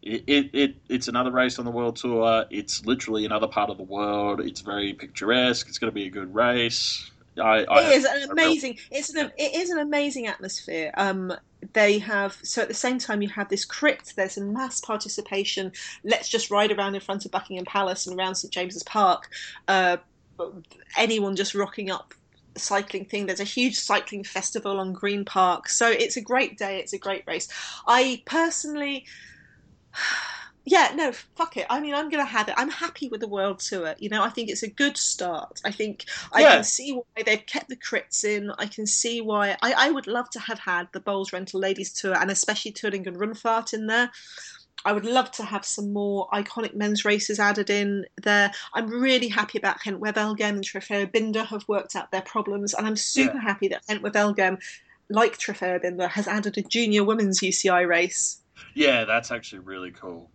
It, it it it's another race on the World Tour. It's literally another part of the world. It's very picturesque. It's going to be a good race. I, I it is an amazing. Real... It's an it is an amazing atmosphere. Um, they have so at the same time you have this crypt. There's a mass participation. Let's just ride around in front of Buckingham Palace and around Saint James's Park. Uh, anyone just rocking up. Cycling thing. There's a huge cycling festival on Green Park. So it's a great day. It's a great race. I personally. Yeah, no, fuck it. I mean, I'm going to have it. I'm happy with the World Tour. You know, I think it's a good start. I think I yeah. can see why they've kept the crits in. I can see why. I, I would love to have had the Bowls Rental Ladies Tour and especially Turing and Runfart in there. I would love to have some more iconic men's races added in there. I'm really happy about Gent-Wevelgem and Trofeo Binder have worked out their problems. And I'm super yeah. happy that Gent-Wevelgem, like Trofeo Binder, has added a junior women's U C I race. Yeah, that's actually really cool.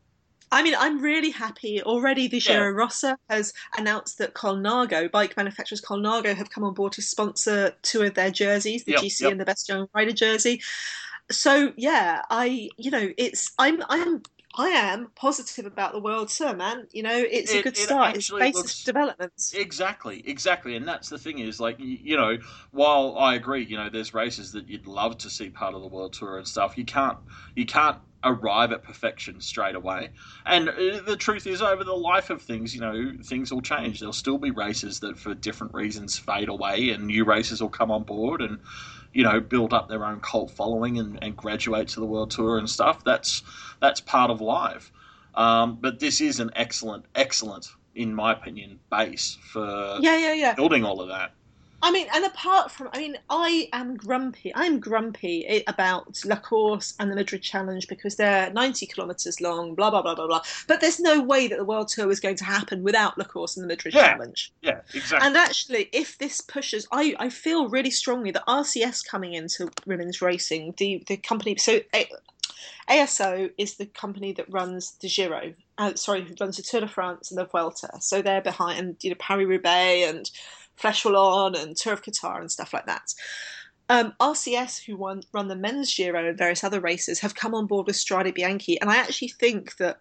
I mean, I'm really happy. Already this yeah. year, Rossa has announced that Colnago, bike manufacturers Colnago, have come on board to sponsor two of their jerseys, the yep, G C yep. and the Best Young Rider jersey. So, yeah, I, you know, it's, I'm, I'm, I am positive about the World Tour, man. You know, it's it, a good it start. It's basis developments. Exactly, exactly. And that's the thing is, like, you know, while I agree, you know, there's races that you'd love to see part of the World Tour and stuff, you can't, you can't, arrive at perfection straight away. And the truth is, over the life of things, you know, things will change. There'll still be races that for different reasons fade away, and new races will come on board and, you know, build up their own cult following and, and graduate to the World Tour and stuff. That's that's part of life. Um, but this is an excellent, excellent, in my opinion, base for yeah, yeah, yeah. building all of that. I mean, and apart from, I mean, I am grumpy. I'm grumpy about La Course and the Madrid Challenge because they're ninety kilometres long, blah, blah, blah, blah, blah. But there's no way that the World Tour is going to happen without La Course and the Madrid yeah. Challenge. Yeah, exactly. And actually, if this pushes, I, I feel really strongly that R C S coming into women's racing, the, the company, so A S O is the company that runs the Giro, uh, sorry, runs the Tour de France and the Vuelta. So they're behind, you know, Paris-Roubaix and Flesh Wallon and Tour of Qatar and stuff like that. Um, R C S, who won, run the men's Giro and various other races, have come on board with Strade Bianche, and I actually think that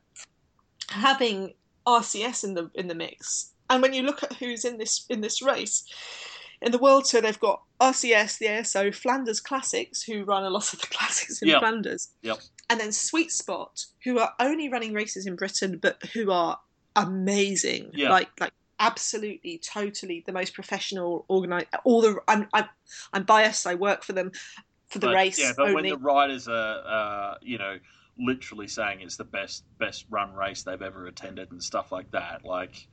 having R C S in the in the mix, and when you look at who's in this in this race, in the World Tour they've got R C S, the A S O, Flanders Classics, who run a lot of the classics in yep. Flanders, yep. and then Sweet Spot, who are only running races in Britain but who are amazing, yep. like like. Absolutely, totally, the most professional, organized. All the I'm, I'm, I'm biased. I work for them for the but, race. Yeah, but only. When the riders are, uh, you know, literally saying it's the best, best run race they've ever attended and stuff like that, like,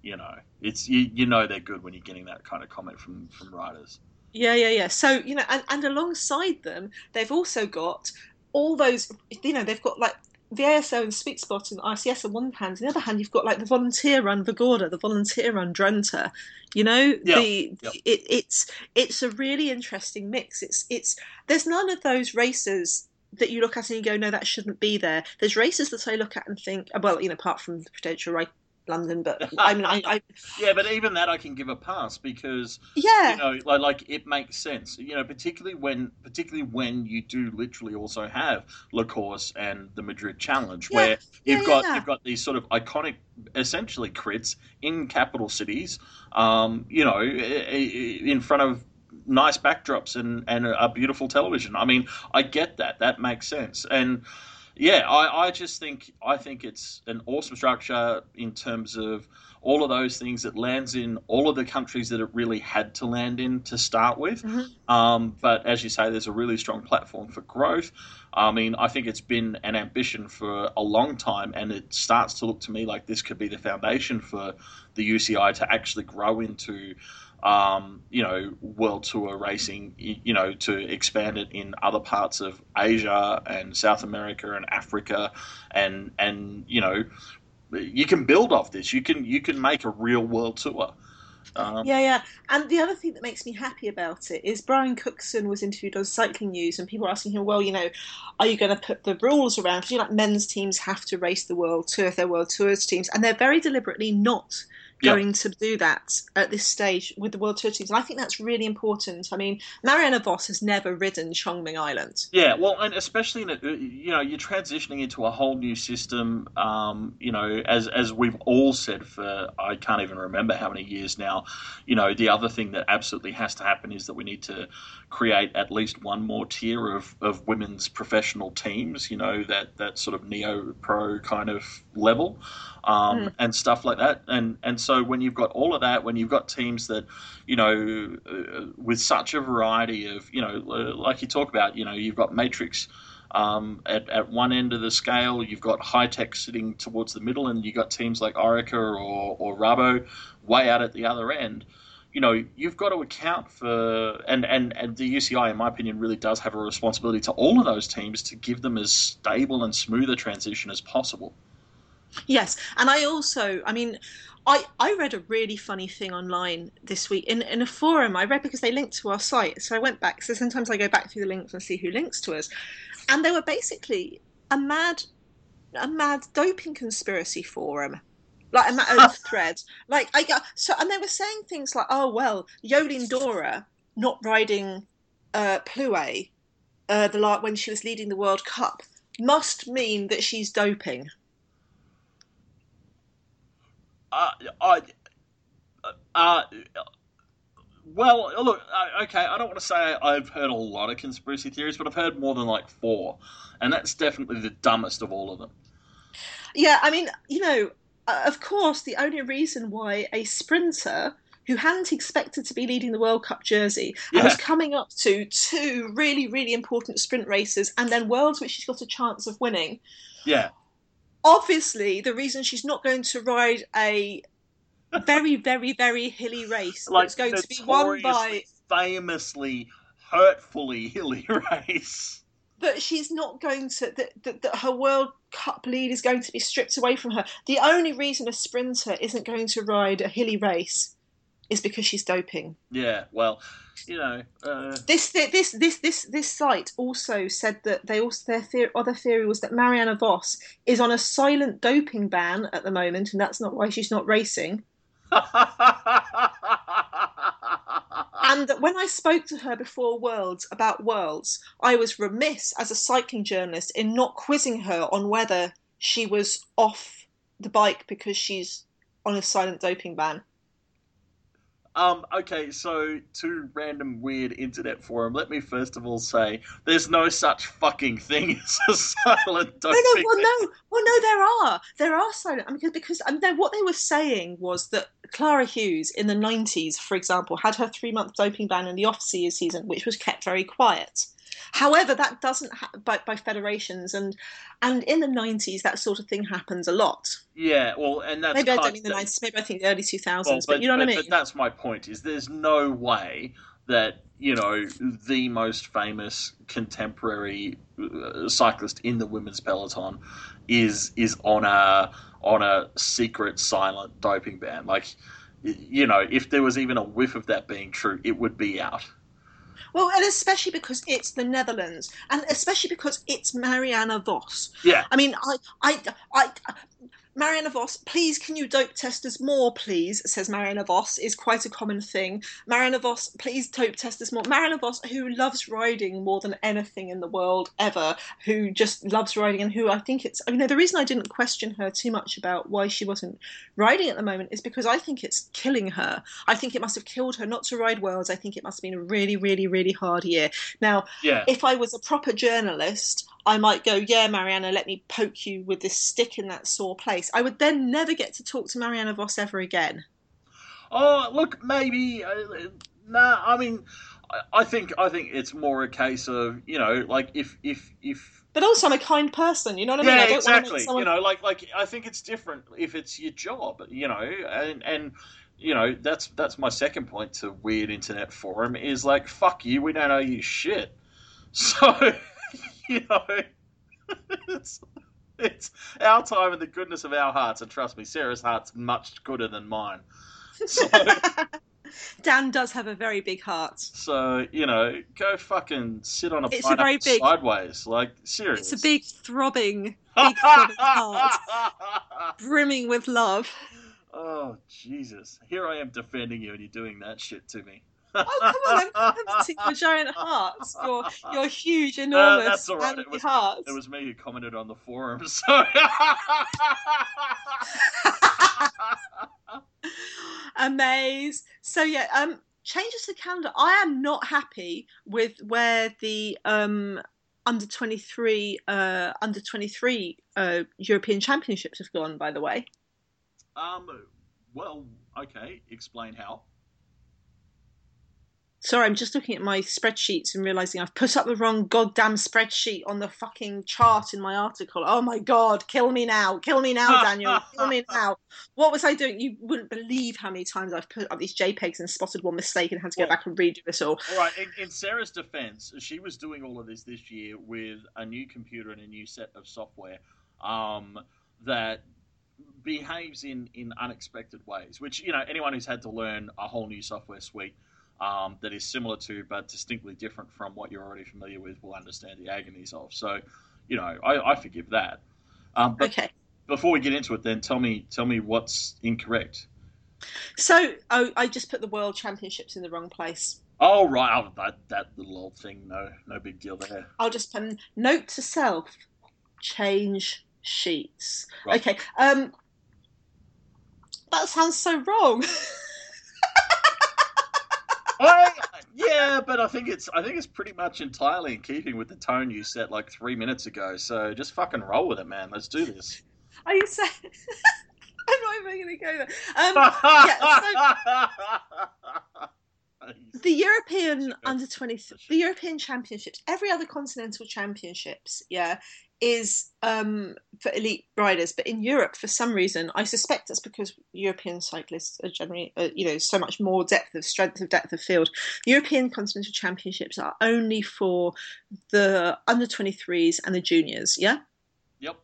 you know, it's you, you know they're good when you're getting that kind of comment from from riders. Yeah, yeah, yeah. So you know, and, and alongside them, they've also got all those. You know, they've got like. The A S O and Sweet Spot and R C S on one hand, on the other hand, you've got like the volunteer run Vigorda, the volunteer run Drenthe. You know, yeah, the yeah. It, it's it's a really interesting mix. It's it's there's none of those races that you look at and you go, no, that shouldn't be there. There's races that I look at and think, well, you know, apart from the potential right London, but I mean, I, I yeah, but even that I can give a pass because yeah, you know, like, like it makes sense. You know, particularly when particularly when you do literally also have La Course and the Madrid Challenge, yeah. where yeah, you've yeah, got yeah. you've got these sort of iconic, essentially crits in capital cities, um, you know, in front of nice backdrops and and a beautiful television. I mean, I get that. That makes sense. And. Yeah, I, I just think I think it's an awesome structure in terms of all of those things that lands in all of the countries that it really had to land in to start with. Mm-hmm. Um, but as you say, there's a really strong platform for growth. I mean, I think it's been an ambition for a long time, and it starts to look to me like this could be the foundation for the U C I to actually grow into, um, you know, World Tour racing, you know, to expand it in other parts of Asia and South America and Africa, and and you know, you can build off this. You can you can make a real World Tour. Um, yeah, yeah. And the other thing that makes me happy about it is Brian Cookson was interviewed on Cycling News, and people were asking him, well, you know, are you going to put the rules around? Because, you know, like men's teams have to race the World Tour if they're World Tours teams, and they're very deliberately not going yeah. to do that at this stage with the World Tour teams. And I think that's really important. I mean, Marianne Vos has never ridden Chongming Island. Yeah, well, and especially, in a, you know, you're transitioning into a whole new system, um, you know, as, as we've all said for, I can't even remember how many years now. You know, the other thing that absolutely has to happen is that we need to create at least one more tier of, of women's professional teams, you know, that, that sort of neo-pro kind of level, um, mm. and stuff like that. And, and so when you've got all of that, when you've got teams that, you know, uh, with such a variety of, you know, like you talk about, you know, you've got Matrix um, at, at one end of the scale, you've got high-tech sitting towards the middle, and you've got teams like Orica or, or Rabo way out at the other end. You know, you've got to account for, and, and, and the U C I, in my opinion, really does have a responsibility to all of those teams to give them as stable and smooth a transition as possible. Yes, and I also, I mean, I, I read a really funny thing online this week in, in a forum I read because they linked to our site. So I went back. So sometimes I go back through the links and see who links to us. And they were basically a mad, a mad doping conspiracy forum. Like a mad thread. Like I got, so, and they were saying things like, oh, well, Jolene Dora not riding uh, Plouay uh, the la- when she was leading the World Cup must mean that she's doping. Uh, I, uh, uh, well, look, uh, okay, I don't want to say I've heard a lot of conspiracy theories, but I've heard more than like four, and that's definitely the dumbest of all of them. Yeah, I mean, you know, uh, of course, the only reason why a sprinter who hadn't expected to be leading the World Cup jersey and yeah. was coming up to two really, really important sprint races and then worlds which she's got a chance of winning. Yeah. Obviously, the reason she's not going to ride a very, very, very hilly race. Like, it's going to be won by famously, hurtfully hilly race. That she's not going to, that, that, that her World Cup lead is going to be stripped away from her. The only reason a sprinter isn't going to ride a hilly race is because she's doping. Yeah, well, you know. Uh... This, this, this, this, this site also said that they also their theory, other theory was that Marianne Vos is on a silent doping ban at the moment, and that's not why she's not racing. And that when I spoke to her before Worlds about Worlds, I was remiss as a cycling journalist in not quizzing her on whether she was off the bike because she's on a silent doping ban. Um, okay, so to random weird internet forum, let me first of all say there's no such fucking thing as a silent doping. No, no, well, no, well, no, there are, there are silent. I mean, because I mean, what they were saying was that Clara Hughes in the nineties, for example, had her three-month doping ban in the off-season, which was kept very quiet. However, that doesn't happen by, by federations, and and in the nineties, that sort of thing happens a lot. Yeah, well, and that's maybe I don't mean the nineties, maybe I think the early two thousands. Well, but, but you know but, what I mean. But that's my point: is there's no way that you know the most famous contemporary cyclist in the women's peloton is is on a on a secret silent doping ban. Like, you know, if there was even a whiff of that being true, it would be out. Well, and especially because it's the Netherlands, and especially because it's Marianne Vos. Yeah. I mean, I, I, I, Marianne Vos, please, can you dope test us more, please, says Marianne Vos, is quite a common thing. Marianne Vos, please dope test us more. Marianne Vos, who loves riding more than anything in the world ever, who just loves riding, and who I think it's, you know, the reason I didn't question her too much about why she wasn't riding at the moment is because I think it's killing her. I think it must have killed her not to ride Worlds. I think it must have been a really, really, really hard year. Now, yeah. If I was a proper journalist, I might go, yeah, Marianne, let me poke you with this stick in that sore place. I would then never get to talk to Marianne Vos ever again. Oh, look, maybe. Uh, nah, I mean, I, I think I think it's more a case of, you know, like if if if. But also, I'm a kind person. You know what I mean? Yeah, I don't exactly. Want to someone... You know, like like I think it's different if it's your job. You know, and and. You know, that's that's my second point to weird internet forum is like, fuck you, we don't owe you shit. So, you know, it's it's our time and the goodness of our hearts, and trust me, Sarah's heart's much gooder than mine. So, Dan does have a very big heart. So, you know, go fucking sit on a it's pineapple a very big, sideways. Like, seriously. It's a big throbbing, big throbbing heart, brimming with love. Oh, Jesus. Here I am defending you and you're doing that shit to me. Oh, come on. I'm commenting your giant hearts, your, your huge, enormous, uh, that's all right. It was, hearts. It was me who commented on the forum, so... Amaze. So, yeah, um, changes to the calendar. I am not happy with where the... um. under twenty-three uh, under twenty-three uh, European Championships have gone, by the way. Um, well, okay, explain how. Sorry, I'm just looking at my spreadsheets and realising I've put up the wrong goddamn spreadsheet on the fucking chart in my article. Oh my god, kill me now, kill me now, Daniel, kill me now. What was I doing? You wouldn't believe how many times I've put up these JPEGs and spotted one mistake and had to go well, back and redo it all. All right, in, in Sarah's defence, she was doing all of this this year with a new computer and a new set of software um, that... behaves in, in unexpected ways, which, you know, anyone who's had to learn a whole new software suite um, that is similar to but distinctly different from what you're already familiar with will understand the agonies of. So, you know, I, I forgive that. Um, but okay. Before we get into it, then, tell me tell me what's incorrect. So, oh, I just put the World Championships in the wrong place. Oh, right. Oh, that, that little old thing, no, no big deal there. I'll just put um, note to self, change... sheets. Right. Okay. Um, that sounds so wrong. I, yeah, but I think it's I think it's pretty much entirely in keeping with the tone you set like three minutes ago. So just fucking roll with it, man. Let's do this. Are you saying? I'm not even going to go there. Um, yeah, so... The European under twenty, the European Championships, every other continental championships, yeah, is um, for elite riders, but in Europe, for some reason, I suspect that's because European cyclists are generally, uh, you know, so much more depth of strength of depth of field. European Continental Championships are only for the under twenty-threes and the juniors, yeah? Yep.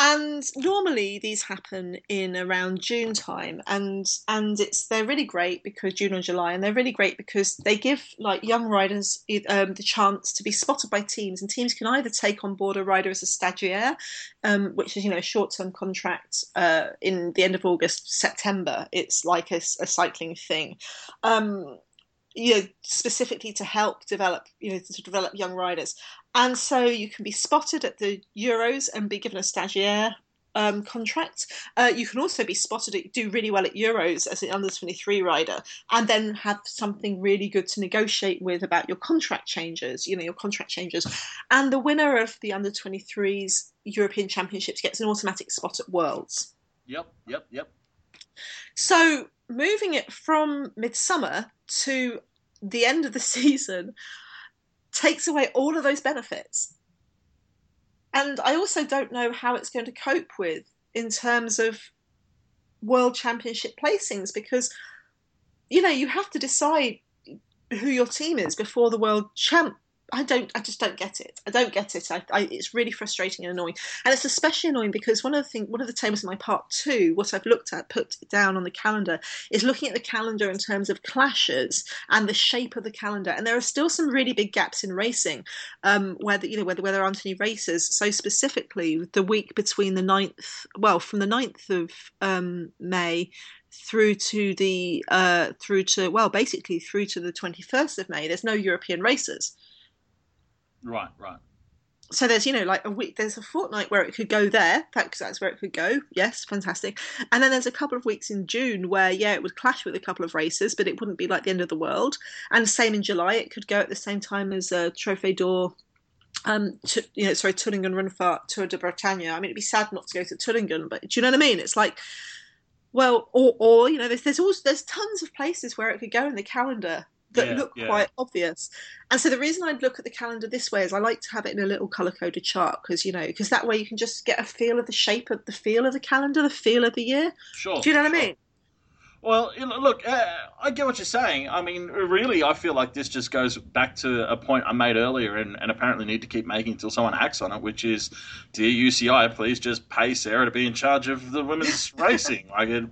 And normally these happen in around June time, and and it's they're really great because June or July, and they're really great because they give like young riders um, the chance to be spotted by teams, and teams can either take on board a rider as a stagiaire, um, which is you know a short term contract uh, in the end of August, September. It's like a, a cycling thing. Um, you know, specifically to help develop, you know, to develop young riders. And so you can be spotted at the Euros and be given a stagiaire um, contract. Uh, you can also be spotted, at, do really well at Euros as an under twenty-three rider, and then have something really good to negotiate with about your contract changes, you know, your contract changes. And the winner of the under twenty-threes European Championships gets an automatic spot at Worlds. Yep, yep, yep. So moving it from midsummer to the end of the season takes away all of those benefits. And I also don't know how it's going to cope with in terms of world championship placings, because, you know, you have to decide who your team is before the world champ. I don't, I just don't get it. I don't get it. I, I, it's really frustrating and annoying. And it's especially annoying because one of the things, one of the tables in my part two, what I've looked at, put down on the calendar, is looking at the calendar in terms of clashes and the shape of the calendar. And there are still some really big gaps in racing, um, where, the, you know, where, where there aren't any races. So specifically the week between the ninth, well, from the ninth of um, May through to the, uh, through to, well, basically through to the twenty-first of May, there's no European races. Right, right. So there's, you know, like a week, there's a fortnight where it could go there, because that's where it could go. Yes, fantastic. And then there's a couple of weeks in June where, yeah, it would clash with a couple of races, but it wouldn't be like the end of the world. And same in July, it could go at the same time as a uh, Trophée d'Or, um, to, you know, sorry, Tullingen Rundfahrt, Tour de Bretagne. I mean, it'd be sad not to go to Tullingen, but do you know what I mean? It's like, well, or, or you know, there's there's, also, there's tons of places where it could go in the calendar that yeah, look yeah. quite obvious. And so the reason I'd look at the calendar this way is I like to have it in a little colour-coded chart, because you know, because that way you can just get a feel of the shape of the feel of the calendar, the feel of the year. Sure. Do you know sure. what I mean? Well, look, uh, I get what you're saying. I mean, really, I feel like this just goes back to a point I made earlier and, and apparently need to keep making until someone acts on it, which is, dear U C I, please just pay Sarah to be in charge of the women's racing. Like it,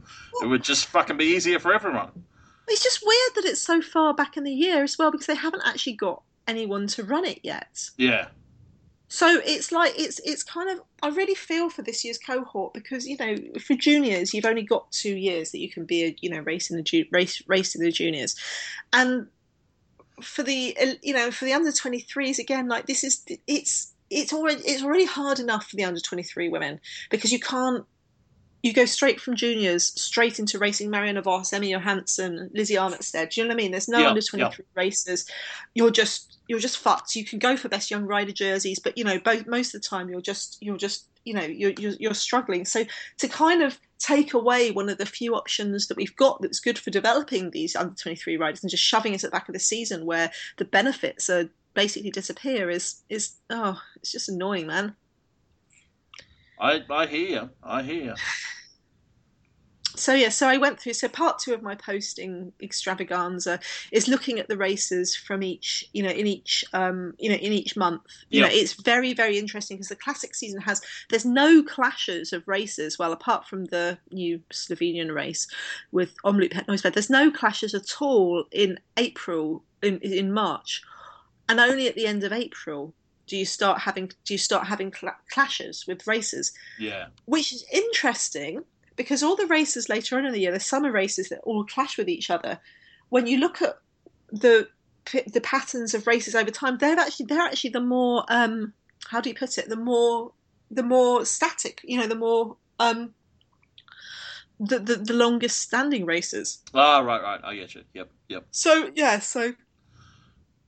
it would just fucking be easier for everyone. It's just weird that it's so far back in the year as well, because they haven't actually got anyone to run it yet. Yeah. So it's like, it's it's kind of, I really feel for this year's cohort, because, you know, for juniors, you've only got two years that you can be, a, you know, racing the ju- race, racing the juniors. And for the, you know, for the under twenty-threes, again, like this is, it's it's already, it's already hard enough for the under twenty-three women, because you can't, you go straight from juniors, straight into racing Marianne Vos, Emma Johansson, Lizzie Armitstead. Do you know what I mean? There's no yeah, under twenty-three yeah. races. You're just you're just fucked. You can go for best young rider jerseys, but you know, both, most of the time you're just you're just you know you're, you're you're struggling. So to kind of take away one of the few options that we've got that's good for developing these under twenty-three riders and just shoving it at the back of the season where the benefits are basically disappear is is oh, it's just annoying, man. I I hear you. I hear you. So, yeah, so I went through, so part two of my posting extravaganza is looking at the races from each, you know, in each, um, you know, in each month. You yeah. know, it's very, very interesting because the classic season has, there's no clashes of races. Well, apart from the new Slovenian race with Omloop Het Nieuwsblad, there's no clashes at all in April, in, in March. And only at the end of April do you start having, do you start having cl- clashes with races. Yeah. Which is interesting, because all the races later on in the year, the summer races that all clash with each other, when you look at the the patterns of races over time, they're actually they're actually the more um, how do you put it the more the more static, you know, the more um, the, the the longest standing races. Ah, right, right, I get you. Yep, yep. So yeah, so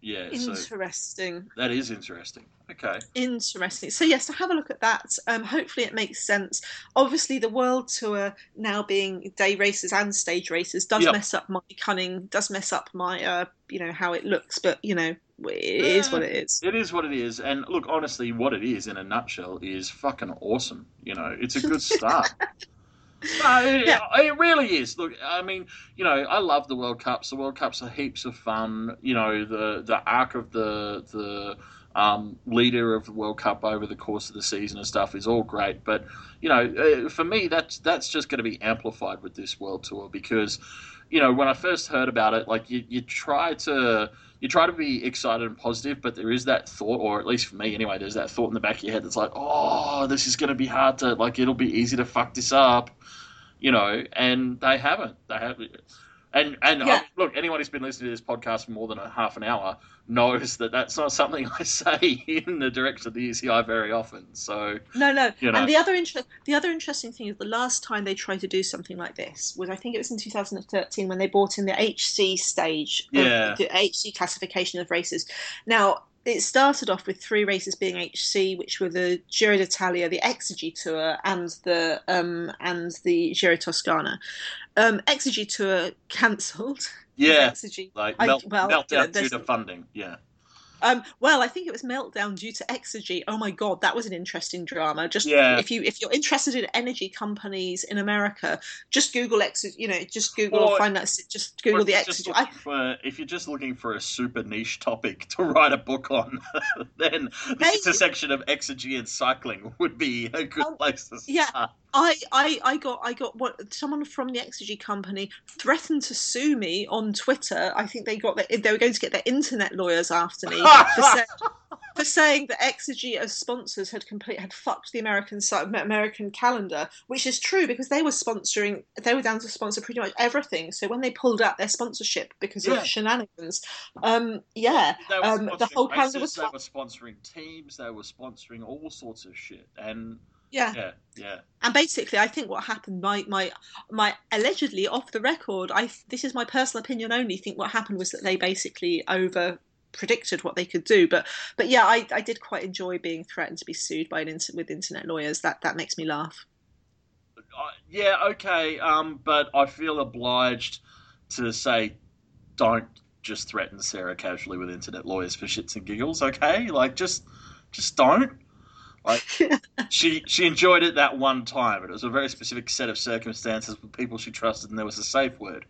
Yeah, interesting. So that is interesting. Okay. Interesting. So yes, so have a look at that. Um, hopefully it makes sense. Obviously the World Tour now being day races and stage races does yep. mess up my cunning, does mess up my, uh, you know, how it looks. But, you know, it yeah, is what it is. It is what it is. And look, honestly, what it is in a nutshell is fucking awesome. You know, it's a good start. No, it, yeah. it really is. Look, I mean, you know, I love the World Cups. The World Cups are heaps of fun. You know, the the arc of the the um, leader of the World Cup over the course of the season and stuff is all great. But you know, for me, that's that's just going to be amplified with this World Tour because, you know, when I first heard about it, like you, you try to you try to be excited and positive, but there is that thought, or at least for me anyway, there's that thought in the back of your head that's like, oh, this is going to be hard to like. It'll be easy to fuck this up. You know, and they haven't. They haven't. And and yeah. I, look, anyone who's been listening to this podcast for more than a half an hour knows that that's not something I say in the direction of the E C I very often. So no, no. You know. And the other inter- the other interesting thing is the last time they tried to do something like this was I think it was in two thousand thirteen when they brought in the H C stage, yeah. the H C classification of races. Now. It started off with three races being H C, which were the Giro d'Italia, the Exergy Tour, and the um, and the Giro Toscana. Um, Exergy Tour cancelled. Yeah, Exergy, like melt, I, well, meltdown yeah, due to funding. Yeah. Um, well, I think it was meltdown due to Exergy. Oh my God, that was an interesting drama. Just yeah. if you if you're interested in energy companies in America, just Google Exergy. You know, just Google or, or find that. Just Google the Exergy. I, for, if you're just looking for a super niche topic to write a book on, then the they, intersection of Exergy and cycling would be a good um, place to start. Yeah, I, I, I got I got what someone from the Exergy company threatened to sue me on Twitter. I think they got their, they were going to get their internet lawyers after me. For, say, for saying that Exergy as sponsors had complete had fucked the American American calendar, which is true because they were sponsoring, they were down to sponsor pretty much everything. So when they pulled out their sponsorship because yeah. of shenanigans, um, yeah, um, the whole calendar was fucked. They were sponsoring teams, they were sponsoring all sorts of shit, and. Yeah. yeah, yeah, and basically, I think what happened, my my my allegedly off the record, I this is my personal opinion only. Think what happened was that they basically over. predicted what they could do, but but yeah, I, I did quite enjoy being threatened to be sued by an inter- with internet lawyers. That that makes me laugh. Uh, yeah, okay, um, but I feel obliged to say, don't just threaten Sarah casually with internet lawyers for shits and giggles. Okay, like just just don't. Like she she enjoyed it that one time. It was a very specific set of circumstances with people she trusted, and there was a safe word.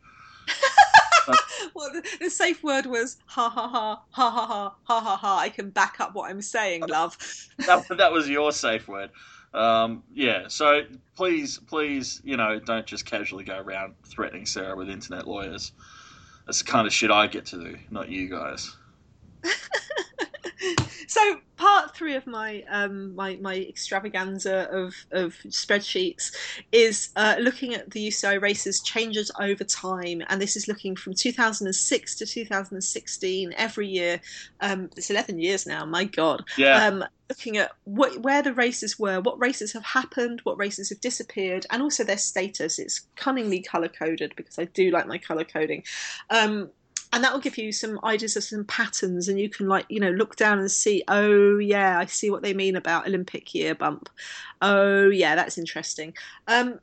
Well, the safe word was ha ha ha ha ha ha ha ha ha. I can back up what I'm saying, love. that, that was your safe word. Um, yeah. So please, please, you know, don't just casually go around threatening Sarah with internet lawyers. That's the kind of shit I get to do, not you guys. So part three of my um, my my extravaganza of, of spreadsheets is uh, looking at the U C I races changes over time, and this is looking from two thousand six to two thousand sixteen every year. Um, it's eleven years now. My God. Yeah. Um, looking at what, where the races were, what races have happened, what races have disappeared, and also their status. It's cunningly color coded because I do like my color coding. Um, And that will give you some ideas of some patterns, and you can like, you know, look down and see, oh, yeah, I see what they mean about Olympic year bump. Oh, yeah, that's interesting. Um,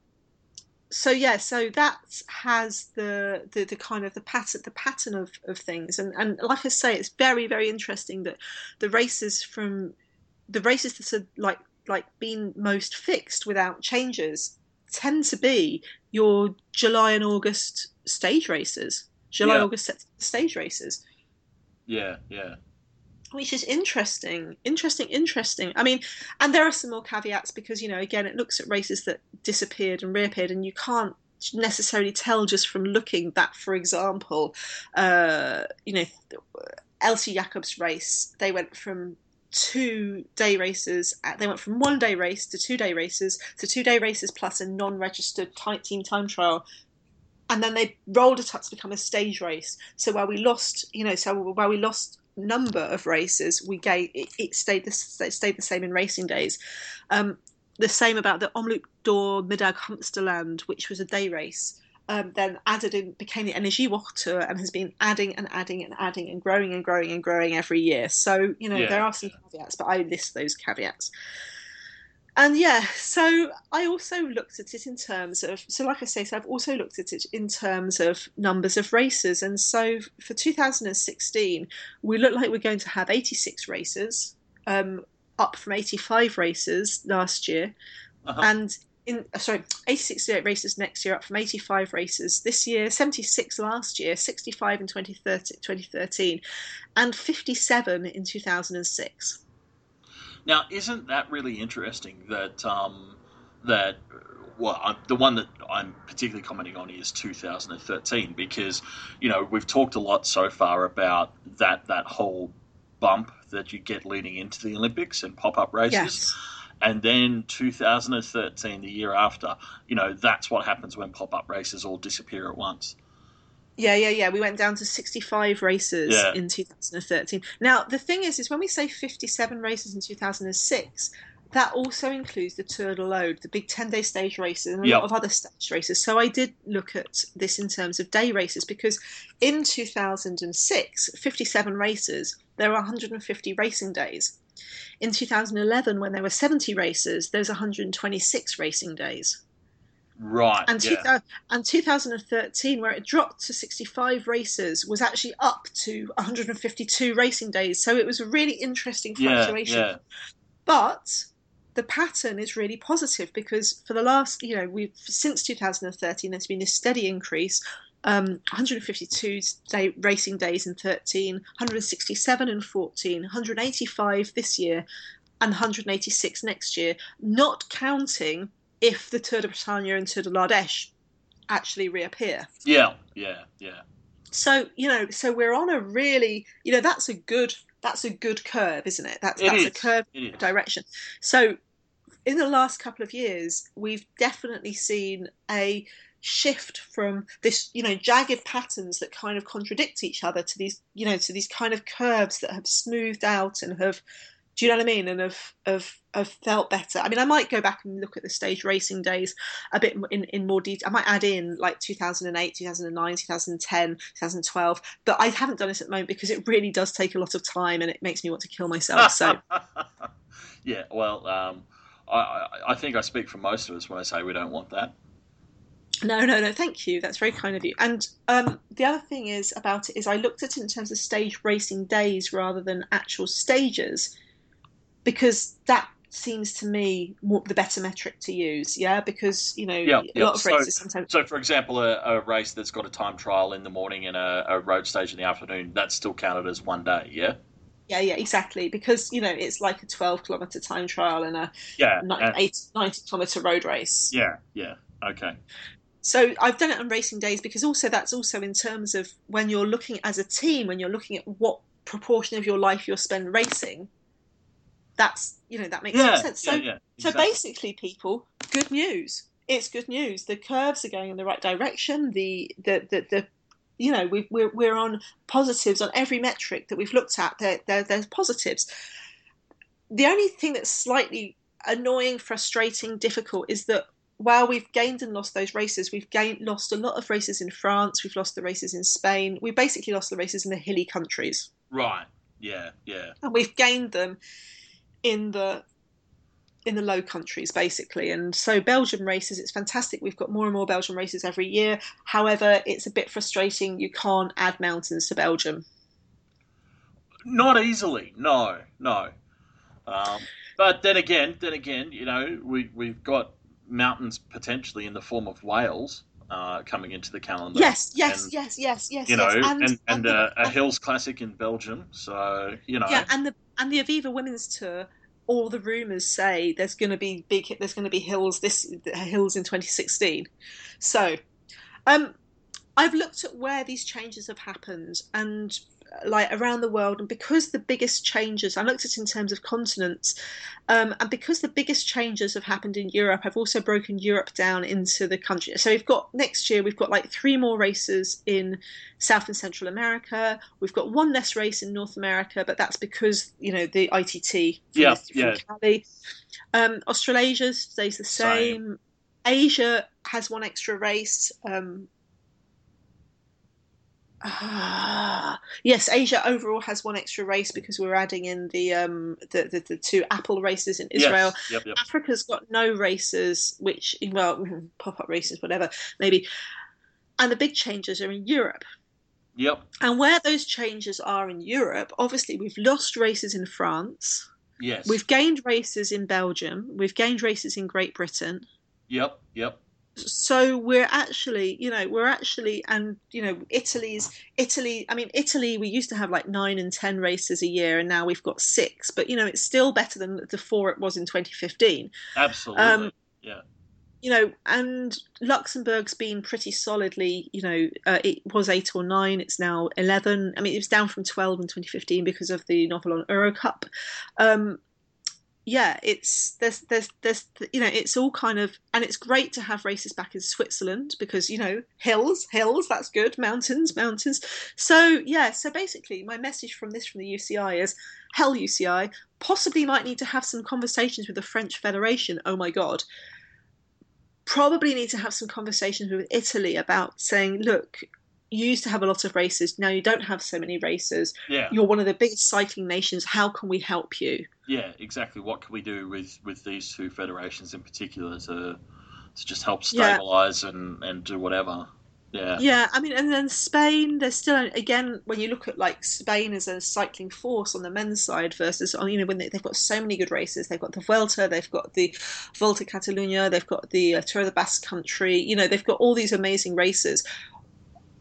so, yeah, so that has the, the, the kind of the pattern, the pattern of, of things. And, and like I say, it's very, very interesting that the races from the races that are like like been most fixed without changes tend to be your July and August stage races. July, yeah. August, stage races. Yeah, yeah. Which is interesting, interesting, interesting. I mean, and there are some more caveats because, you know, again, it looks at races that disappeared and reappeared, and you can't necessarily tell just from looking that, for example, uh, you know, Elsie Jacobs' race, they went from two day races, they went from one day race to two day races to two day races plus a non-registered team time trial. And then they rolled it up to become a stage race. So where we lost, you know, so where we lost number of races, we gave it, it stayed the it stayed the same in racing days. Um, the same about the Omloop door Middag Humsterland, which was a day race. um, then added in, became the Energiewoche Tour, and has been adding and adding and adding and growing and growing and growing every year. So, you know, yeah. there are some caveats, but I list those caveats. And yeah, so I also looked at it in terms of, so like I say, so I've also looked at it in terms of numbers of races. And so for two thousand sixteen, we look like we're going to have eighty-six races, um, up from eighty-five races last year. Uh-huh. And in, sorry, eighty-six races next year, up from eighty-five races this year, seventy-six last year, sixty-five in twenty thirteen, and fifty-seven in two thousand six. Now, isn't that really interesting that, um, that well, I, the one that I'm particularly commenting on is two thousand thirteen, because, you know, we've talked a lot so far about that, that whole bump that you get leading into the Olympics and pop-up races. Yes. And then two thousand thirteen, the year after, you know, that's what happens when pop-up races all disappear at once. Yeah, yeah, yeah. We went down to sixty-five races yeah. in two thousand thirteen. Now, the thing is, is when we say fifty-seven races in two thousand six, that also includes the Tour de l'Aude, the big ten-day stage races, and a yep. lot of other stage races. So I did look at this in terms of day races, because in two thousand six, fifty-seven races, there were one hundred fifty racing days. In two thousand eleven, when there were seventy races, there's one hundred twenty-six racing days. Right, and, yeah. and two thousand thirteen, where it dropped to sixty-five races, was actually up to one hundred fifty-two racing days. So it was a really interesting fluctuation. Yeah, yeah. But the pattern is really positive, because for the last, you know, we've since two thousand thirteen, there's been this steady increase. Um, one hundred fifty-two day, racing days in thirteen, one hundred sixty-seven in fourteen, one hundred eighty-five this year, and one hundred eighty-six next year, not counting if the Tour de Bretagne and Tour de l'Ardèche actually reappear. Yeah, yeah, yeah. So, you know, so we're on a really, you know, that's a good, that's a good curve, isn't it? That's, it that's is. a curve it direction. Is. So in the last couple of years, we've definitely seen a shift from this, you know, jagged patterns that kind of contradict each other to these, you know, to these kind of curves that have smoothed out and have, do you know what I mean? And have, have, have felt better. I mean, I might go back and look at the stage racing days a bit in, in more detail. I might add in like two thousand eight, two thousand nine, two thousand ten, two thousand twelve, but I haven't done it at the moment because it really does take a lot of time and it makes me want to kill myself. So, yeah, well, um, I, I think I speak for most of us when I say we don't want that. No, no, no. Thank you. That's very kind of you. And um, the other thing is about it is I looked at it in terms of stage racing days rather than actual stages, because that seems to me more, the better metric to use. Yeah, because, you know, yeah, a yeah. lot of races so, sometimes. So, for example, a, a race that's got a time trial in the morning and a, a road stage in the afternoon, that's still counted as one day. Yeah. Yeah, yeah, exactly. Because, you know, it's like a twelve kilometre time trial and a yeah, ninety kilometre road race. Yeah, yeah. Okay. So I've done it on racing days because also that's also in terms of when you're looking as a team, when you're looking at what proportion of your life you'll spend racing, that's, you know, that makes yeah, sense. So, yeah, yeah, exactly. So basically, people, good news. It's good news. The curves are going in the right direction. The, the, the, the you know, we, we're, we're on positives on every metric that we've looked at. There, there, there's positives. The only thing that's slightly annoying, frustrating, difficult is that while we've gained and lost those races, we've gained lost a lot of races in France. We've lost the races in Spain. We basically lost the races in the hilly countries. Right. Yeah. Yeah. And we've gained them in the in the low countries, basically. And so Belgium races, it's fantastic. We've got more and more Belgian races every year. However, it's a bit frustrating. You can't add mountains to Belgium. Not easily. No. No. Um, but then again, then again, you know, we we've got mountains potentially in the form of Wales uh, coming into the calendar. Yes, yes, and, yes, yes, yes. You know, yes. and, and, and, and the, a, a Hills Classic in Belgium. So, you know. Yeah, and the and the Aviva Women's Tour. All the rumours say there's going to be big. There's going to be hills. This hills in twenty sixteen. So, um, I've looked at where these changes have happened and like around the world, and because the biggest changes, I looked at in terms of continents, um, and because the biggest changes have happened in Europe, I've also broken Europe down into the country. So we've got next year, we've got like three more races in South and Central America. We've got one less race in North America, but that's because, you know, the I T T from, yeah, the, from yeah. Cali. Um, Australasia stays the same. same. Asia has one extra race, um, Ah, yes, Asia overall has one extra race because we're adding in the um the, the, the two Apple races in Israel. Yes. Yep, yep. Africa's got no races, which, well, pop-up races, whatever, maybe. And the big changes are in Europe. Yep. And where those changes are in Europe, obviously we've lost races in France. Yes. We've gained races in Belgium. We've gained races in Great Britain. Yep, yep. So we're actually, you know, we're actually, and, you know, Italy's, Italy, I mean, Italy, we used to have like nine and ten races a year, and now we've got six. But, you know, it's still better than the four it was in twenty fifteen. Absolutely, um, yeah. You know, and Luxembourg's been pretty solidly, you know, uh, it was eight or nine, it's now eleven. I mean, it was down from twelve in twenty fifteen because of the novel on Euro Cup. Um, yeah, it's, there's, there's, there's, you know, it's all kind of, and it's great to have races back in Switzerland because, you know, hills, hills, that's good, mountains, mountains. So, yeah, so basically my message from this, from the U C I is, hell, U C I, possibly might need to have some conversations with the French Federation, oh my God. Probably need to have some conversations with Italy about saying, look, you used to have a lot of races. Now you don't have so many races. Yeah. You're one of the biggest cycling nations. How can we help you? Yeah, exactly. What can we do with, with these two federations in particular to to just help stabilise yeah. and, and do whatever? Yeah. Yeah, I mean, and then Spain, there's still, again, when you look at like Spain as a cycling force on the men's side versus, you know, when they, they've got so many good races, they've got the Vuelta, they've got the Volta Catalunya, they've got the uh, Tour of the Basque Country, you know, they've got all these amazing races.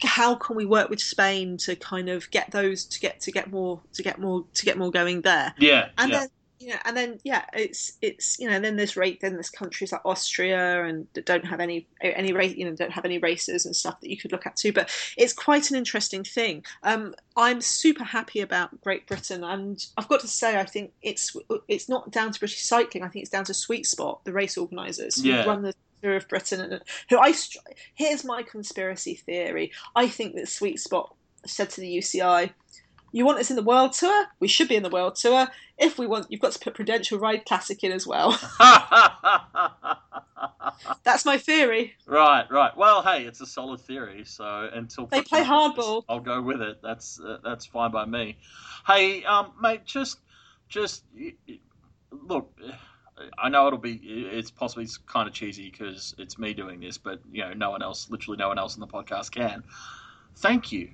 How can we work with Spain to kind of get those to get to get more to get more to get more going there? Yeah, and yeah. then. Yeah, and then yeah, it's it's you know, and then there's rate then there's countries like Austria and that don't have any any race, you know, don't have any races and stuff that you could look at too. But it's quite an interesting thing. Um, I'm super happy about Great Britain, and I've got to say, I think it's it's not down to British cycling. I think it's down to Sweet Spot, the race organisers who yeah. run the Tour of Britain, and who I here's my conspiracy theory. I think that Sweet Spot said to the U C I, you want us in the World Tour? We should be in the World Tour. If we want, you've got to put Prudential Ride Classic in as well. That's my theory. Right, right. Well, hey, it's a solid theory. So until they play hardball, I'll go with it. That's uh, that's fine by me. Hey, um, mate, just just look. I know it'll be it's possibly kind of cheesy because it's me doing this, but you know, no one else, literally no one else on the podcast can. Thank you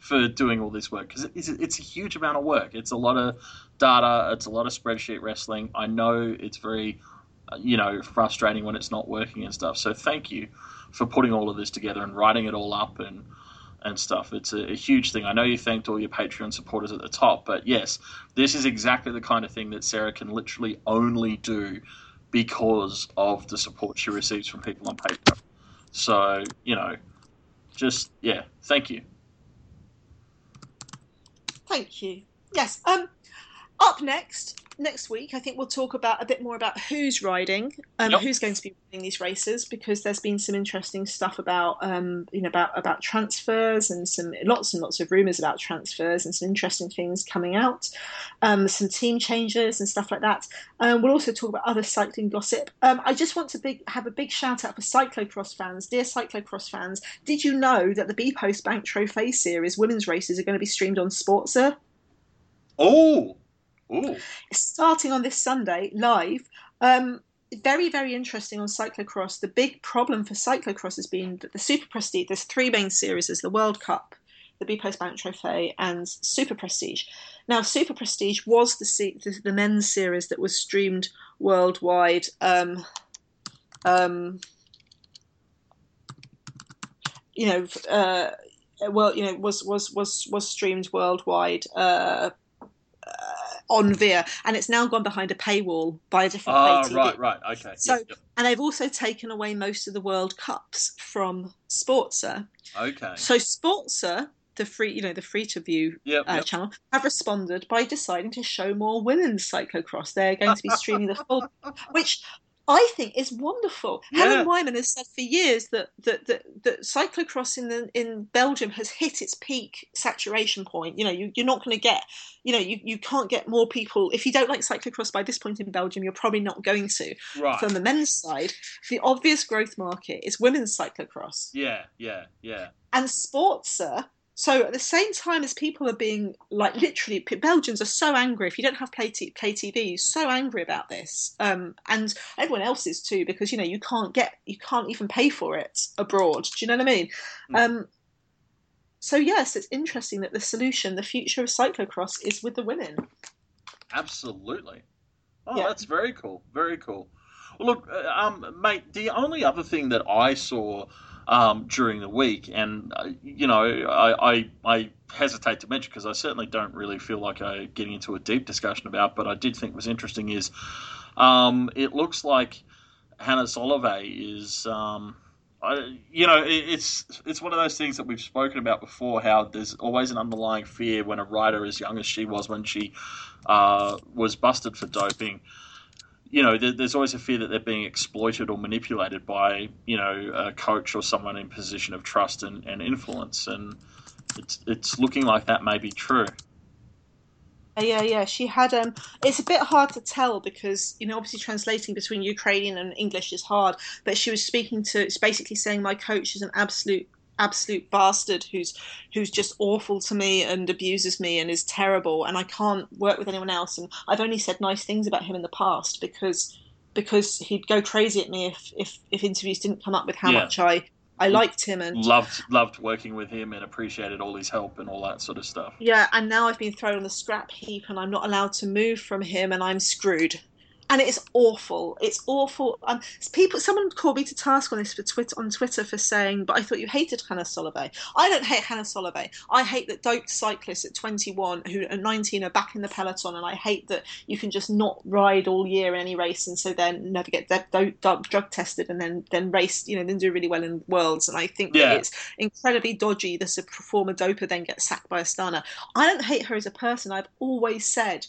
for doing all this work, because it's, it's a huge amount of work. It's a lot of data. It's a lot of spreadsheet wrestling. I know it's very, you know, frustrating when it's not working and stuff. So thank you for putting all of this together and writing it all up and and stuff. It's a, a huge thing. I know you thanked all your Patreon supporters at the top, but yes, this is exactly the kind of thing that Sarah can literally only do because of the support she receives from people on Patreon. So, you know, just, yeah, thank you. Thank you. Yes. Um, up next, next week, I think we'll talk about a bit more about who's riding, um, yep. who's going to be running these races, because there's been some interesting stuff about, um, you know, about, about transfers and some lots and lots of rumours about transfers and some interesting things coming out, um, some team changes and stuff like that. Um, we'll also talk about other cycling gossip. Um, I just want to big, have a big shout out for cyclocross fans. Dear cyclocross fans, did you know that the B-Post Bank Trophy Series women's races are going to be streamed on Sportza? Oh, Ooh. Starting on this Sunday, live. Um, very, very interesting on cyclocross. The big problem for cyclocross has been that the Super Prestige, there's three main series, there's the World Cup, the B-Post Bank Trophy, and Super Prestige. Now, Super Prestige was the, se- the, the men's series that was streamed worldwide. Um, um, you know, uh, well, you know, was was was was streamed worldwide. Uh, on Veer, and it's now gone behind a paywall by a different oh, pay T V. right right okay so yep, yep. And they've also taken away most of the World Cups from Sportza. Okay so Sportza, the free you know the free to view yep, uh, yep. channel, have responded by deciding to show more women's cyclocross. They're going to be streaming the full, which I think is wonderful. Yeah. Helen Wyman has said for years that that, that, that cyclocross in the, in Belgium has hit its peak saturation point. You know, you, you're not going to get, you know, you, you can't get more people. If you don't like cyclocross by this point in Belgium, you're probably not going to. Right. From the men's side, the obvious growth market is women's cyclocross. Yeah, yeah, yeah. And Sportza So at the same time as people are being, like, literally, Belgians are so angry. If you don't have pay T V, you're so angry about this. Um, and everyone else is too, because, you know, you can't get, you can't even pay for it abroad. Do you know what I mean? Mm. Um, so, yes, it's interesting that the solution, the future of cyclocross, is with the women. Absolutely. Oh, yeah. That's very cool. Very cool. Well, look, um, mate, the only other thing that I saw um, during the week, and, uh, you know, I, I, I hesitate to mention because I certainly don't really feel like I getting into a deep discussion about, but I did think was interesting is um, it looks like Hannah Solvay is, um, I, you know, it, it's it's one of those things that we've spoken about before, how there's always an underlying fear when a rider as young as she was when she uh, was busted for doping. You know, there's always a fear that they're being exploited or manipulated by, you know, a coach or someone in position of trust and, and influence. And it's it's looking like that may be true. Yeah, yeah. She had, um, it's a bit hard to tell because, you know, obviously translating between Ukrainian and English is hard. But she was speaking to, it's basically saying, my coach is an absolute absolute bastard who's who's just awful to me and abuses me and is terrible, and I can't work with anyone else, and I've only said nice things about him in the past because because he'd go crazy at me if if, if interviews didn't come up with how yeah. much I I liked him and loved loved working with him and appreciated all his help and all that sort of stuff. Yeah, and now I've been thrown on the scrap heap and I'm not allowed to move from him and I'm screwed. And it's awful. It's awful. Um, people. Someone called me to task on this for Twitter, on Twitter for saying, but I thought you hated Hannah Solvay. I don't hate Hannah Solvay. I hate that doped cyclists at twenty-one who at nineteen are back in the peloton, and I hate that you can just not ride all year in any race and so then never get de- do- do- drug tested and then, then race, you know, then do really well in Worlds. And I think yeah. that it's incredibly dodgy that a former doper then gets sacked by Astana. I don't hate her as a person. I've always said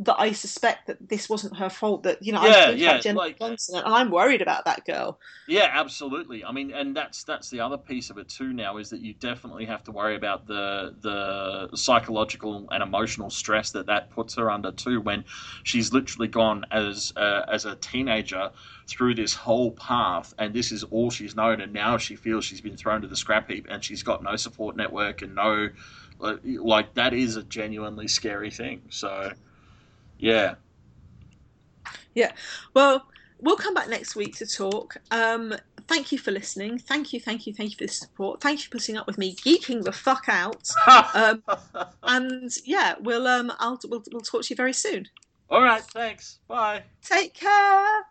that I suspect that this wasn't her fault, that, you know, yeah, I yeah, Jennifer like, Johnson, and I'm worried about that girl. Yeah, absolutely. I mean, and that's that's the other piece of it too now, is that you definitely have to worry about the the psychological and emotional stress that that puts her under too, when she's literally gone as uh, as a teenager through this whole path, and this is all she's known, and now she feels she's been thrown to the scrap heap and she's got no support network and no, like, that is a genuinely scary thing, so... Yeah. Yeah. Well, we'll come back next week to talk. Um, thank you for listening. Thank you, thank you, thank you for the support. Thank you for putting up with me geeking the fuck out. um, and yeah, we'll um, I'll we'll, we'll talk to you very soon. All right. Thanks. Bye. Take care.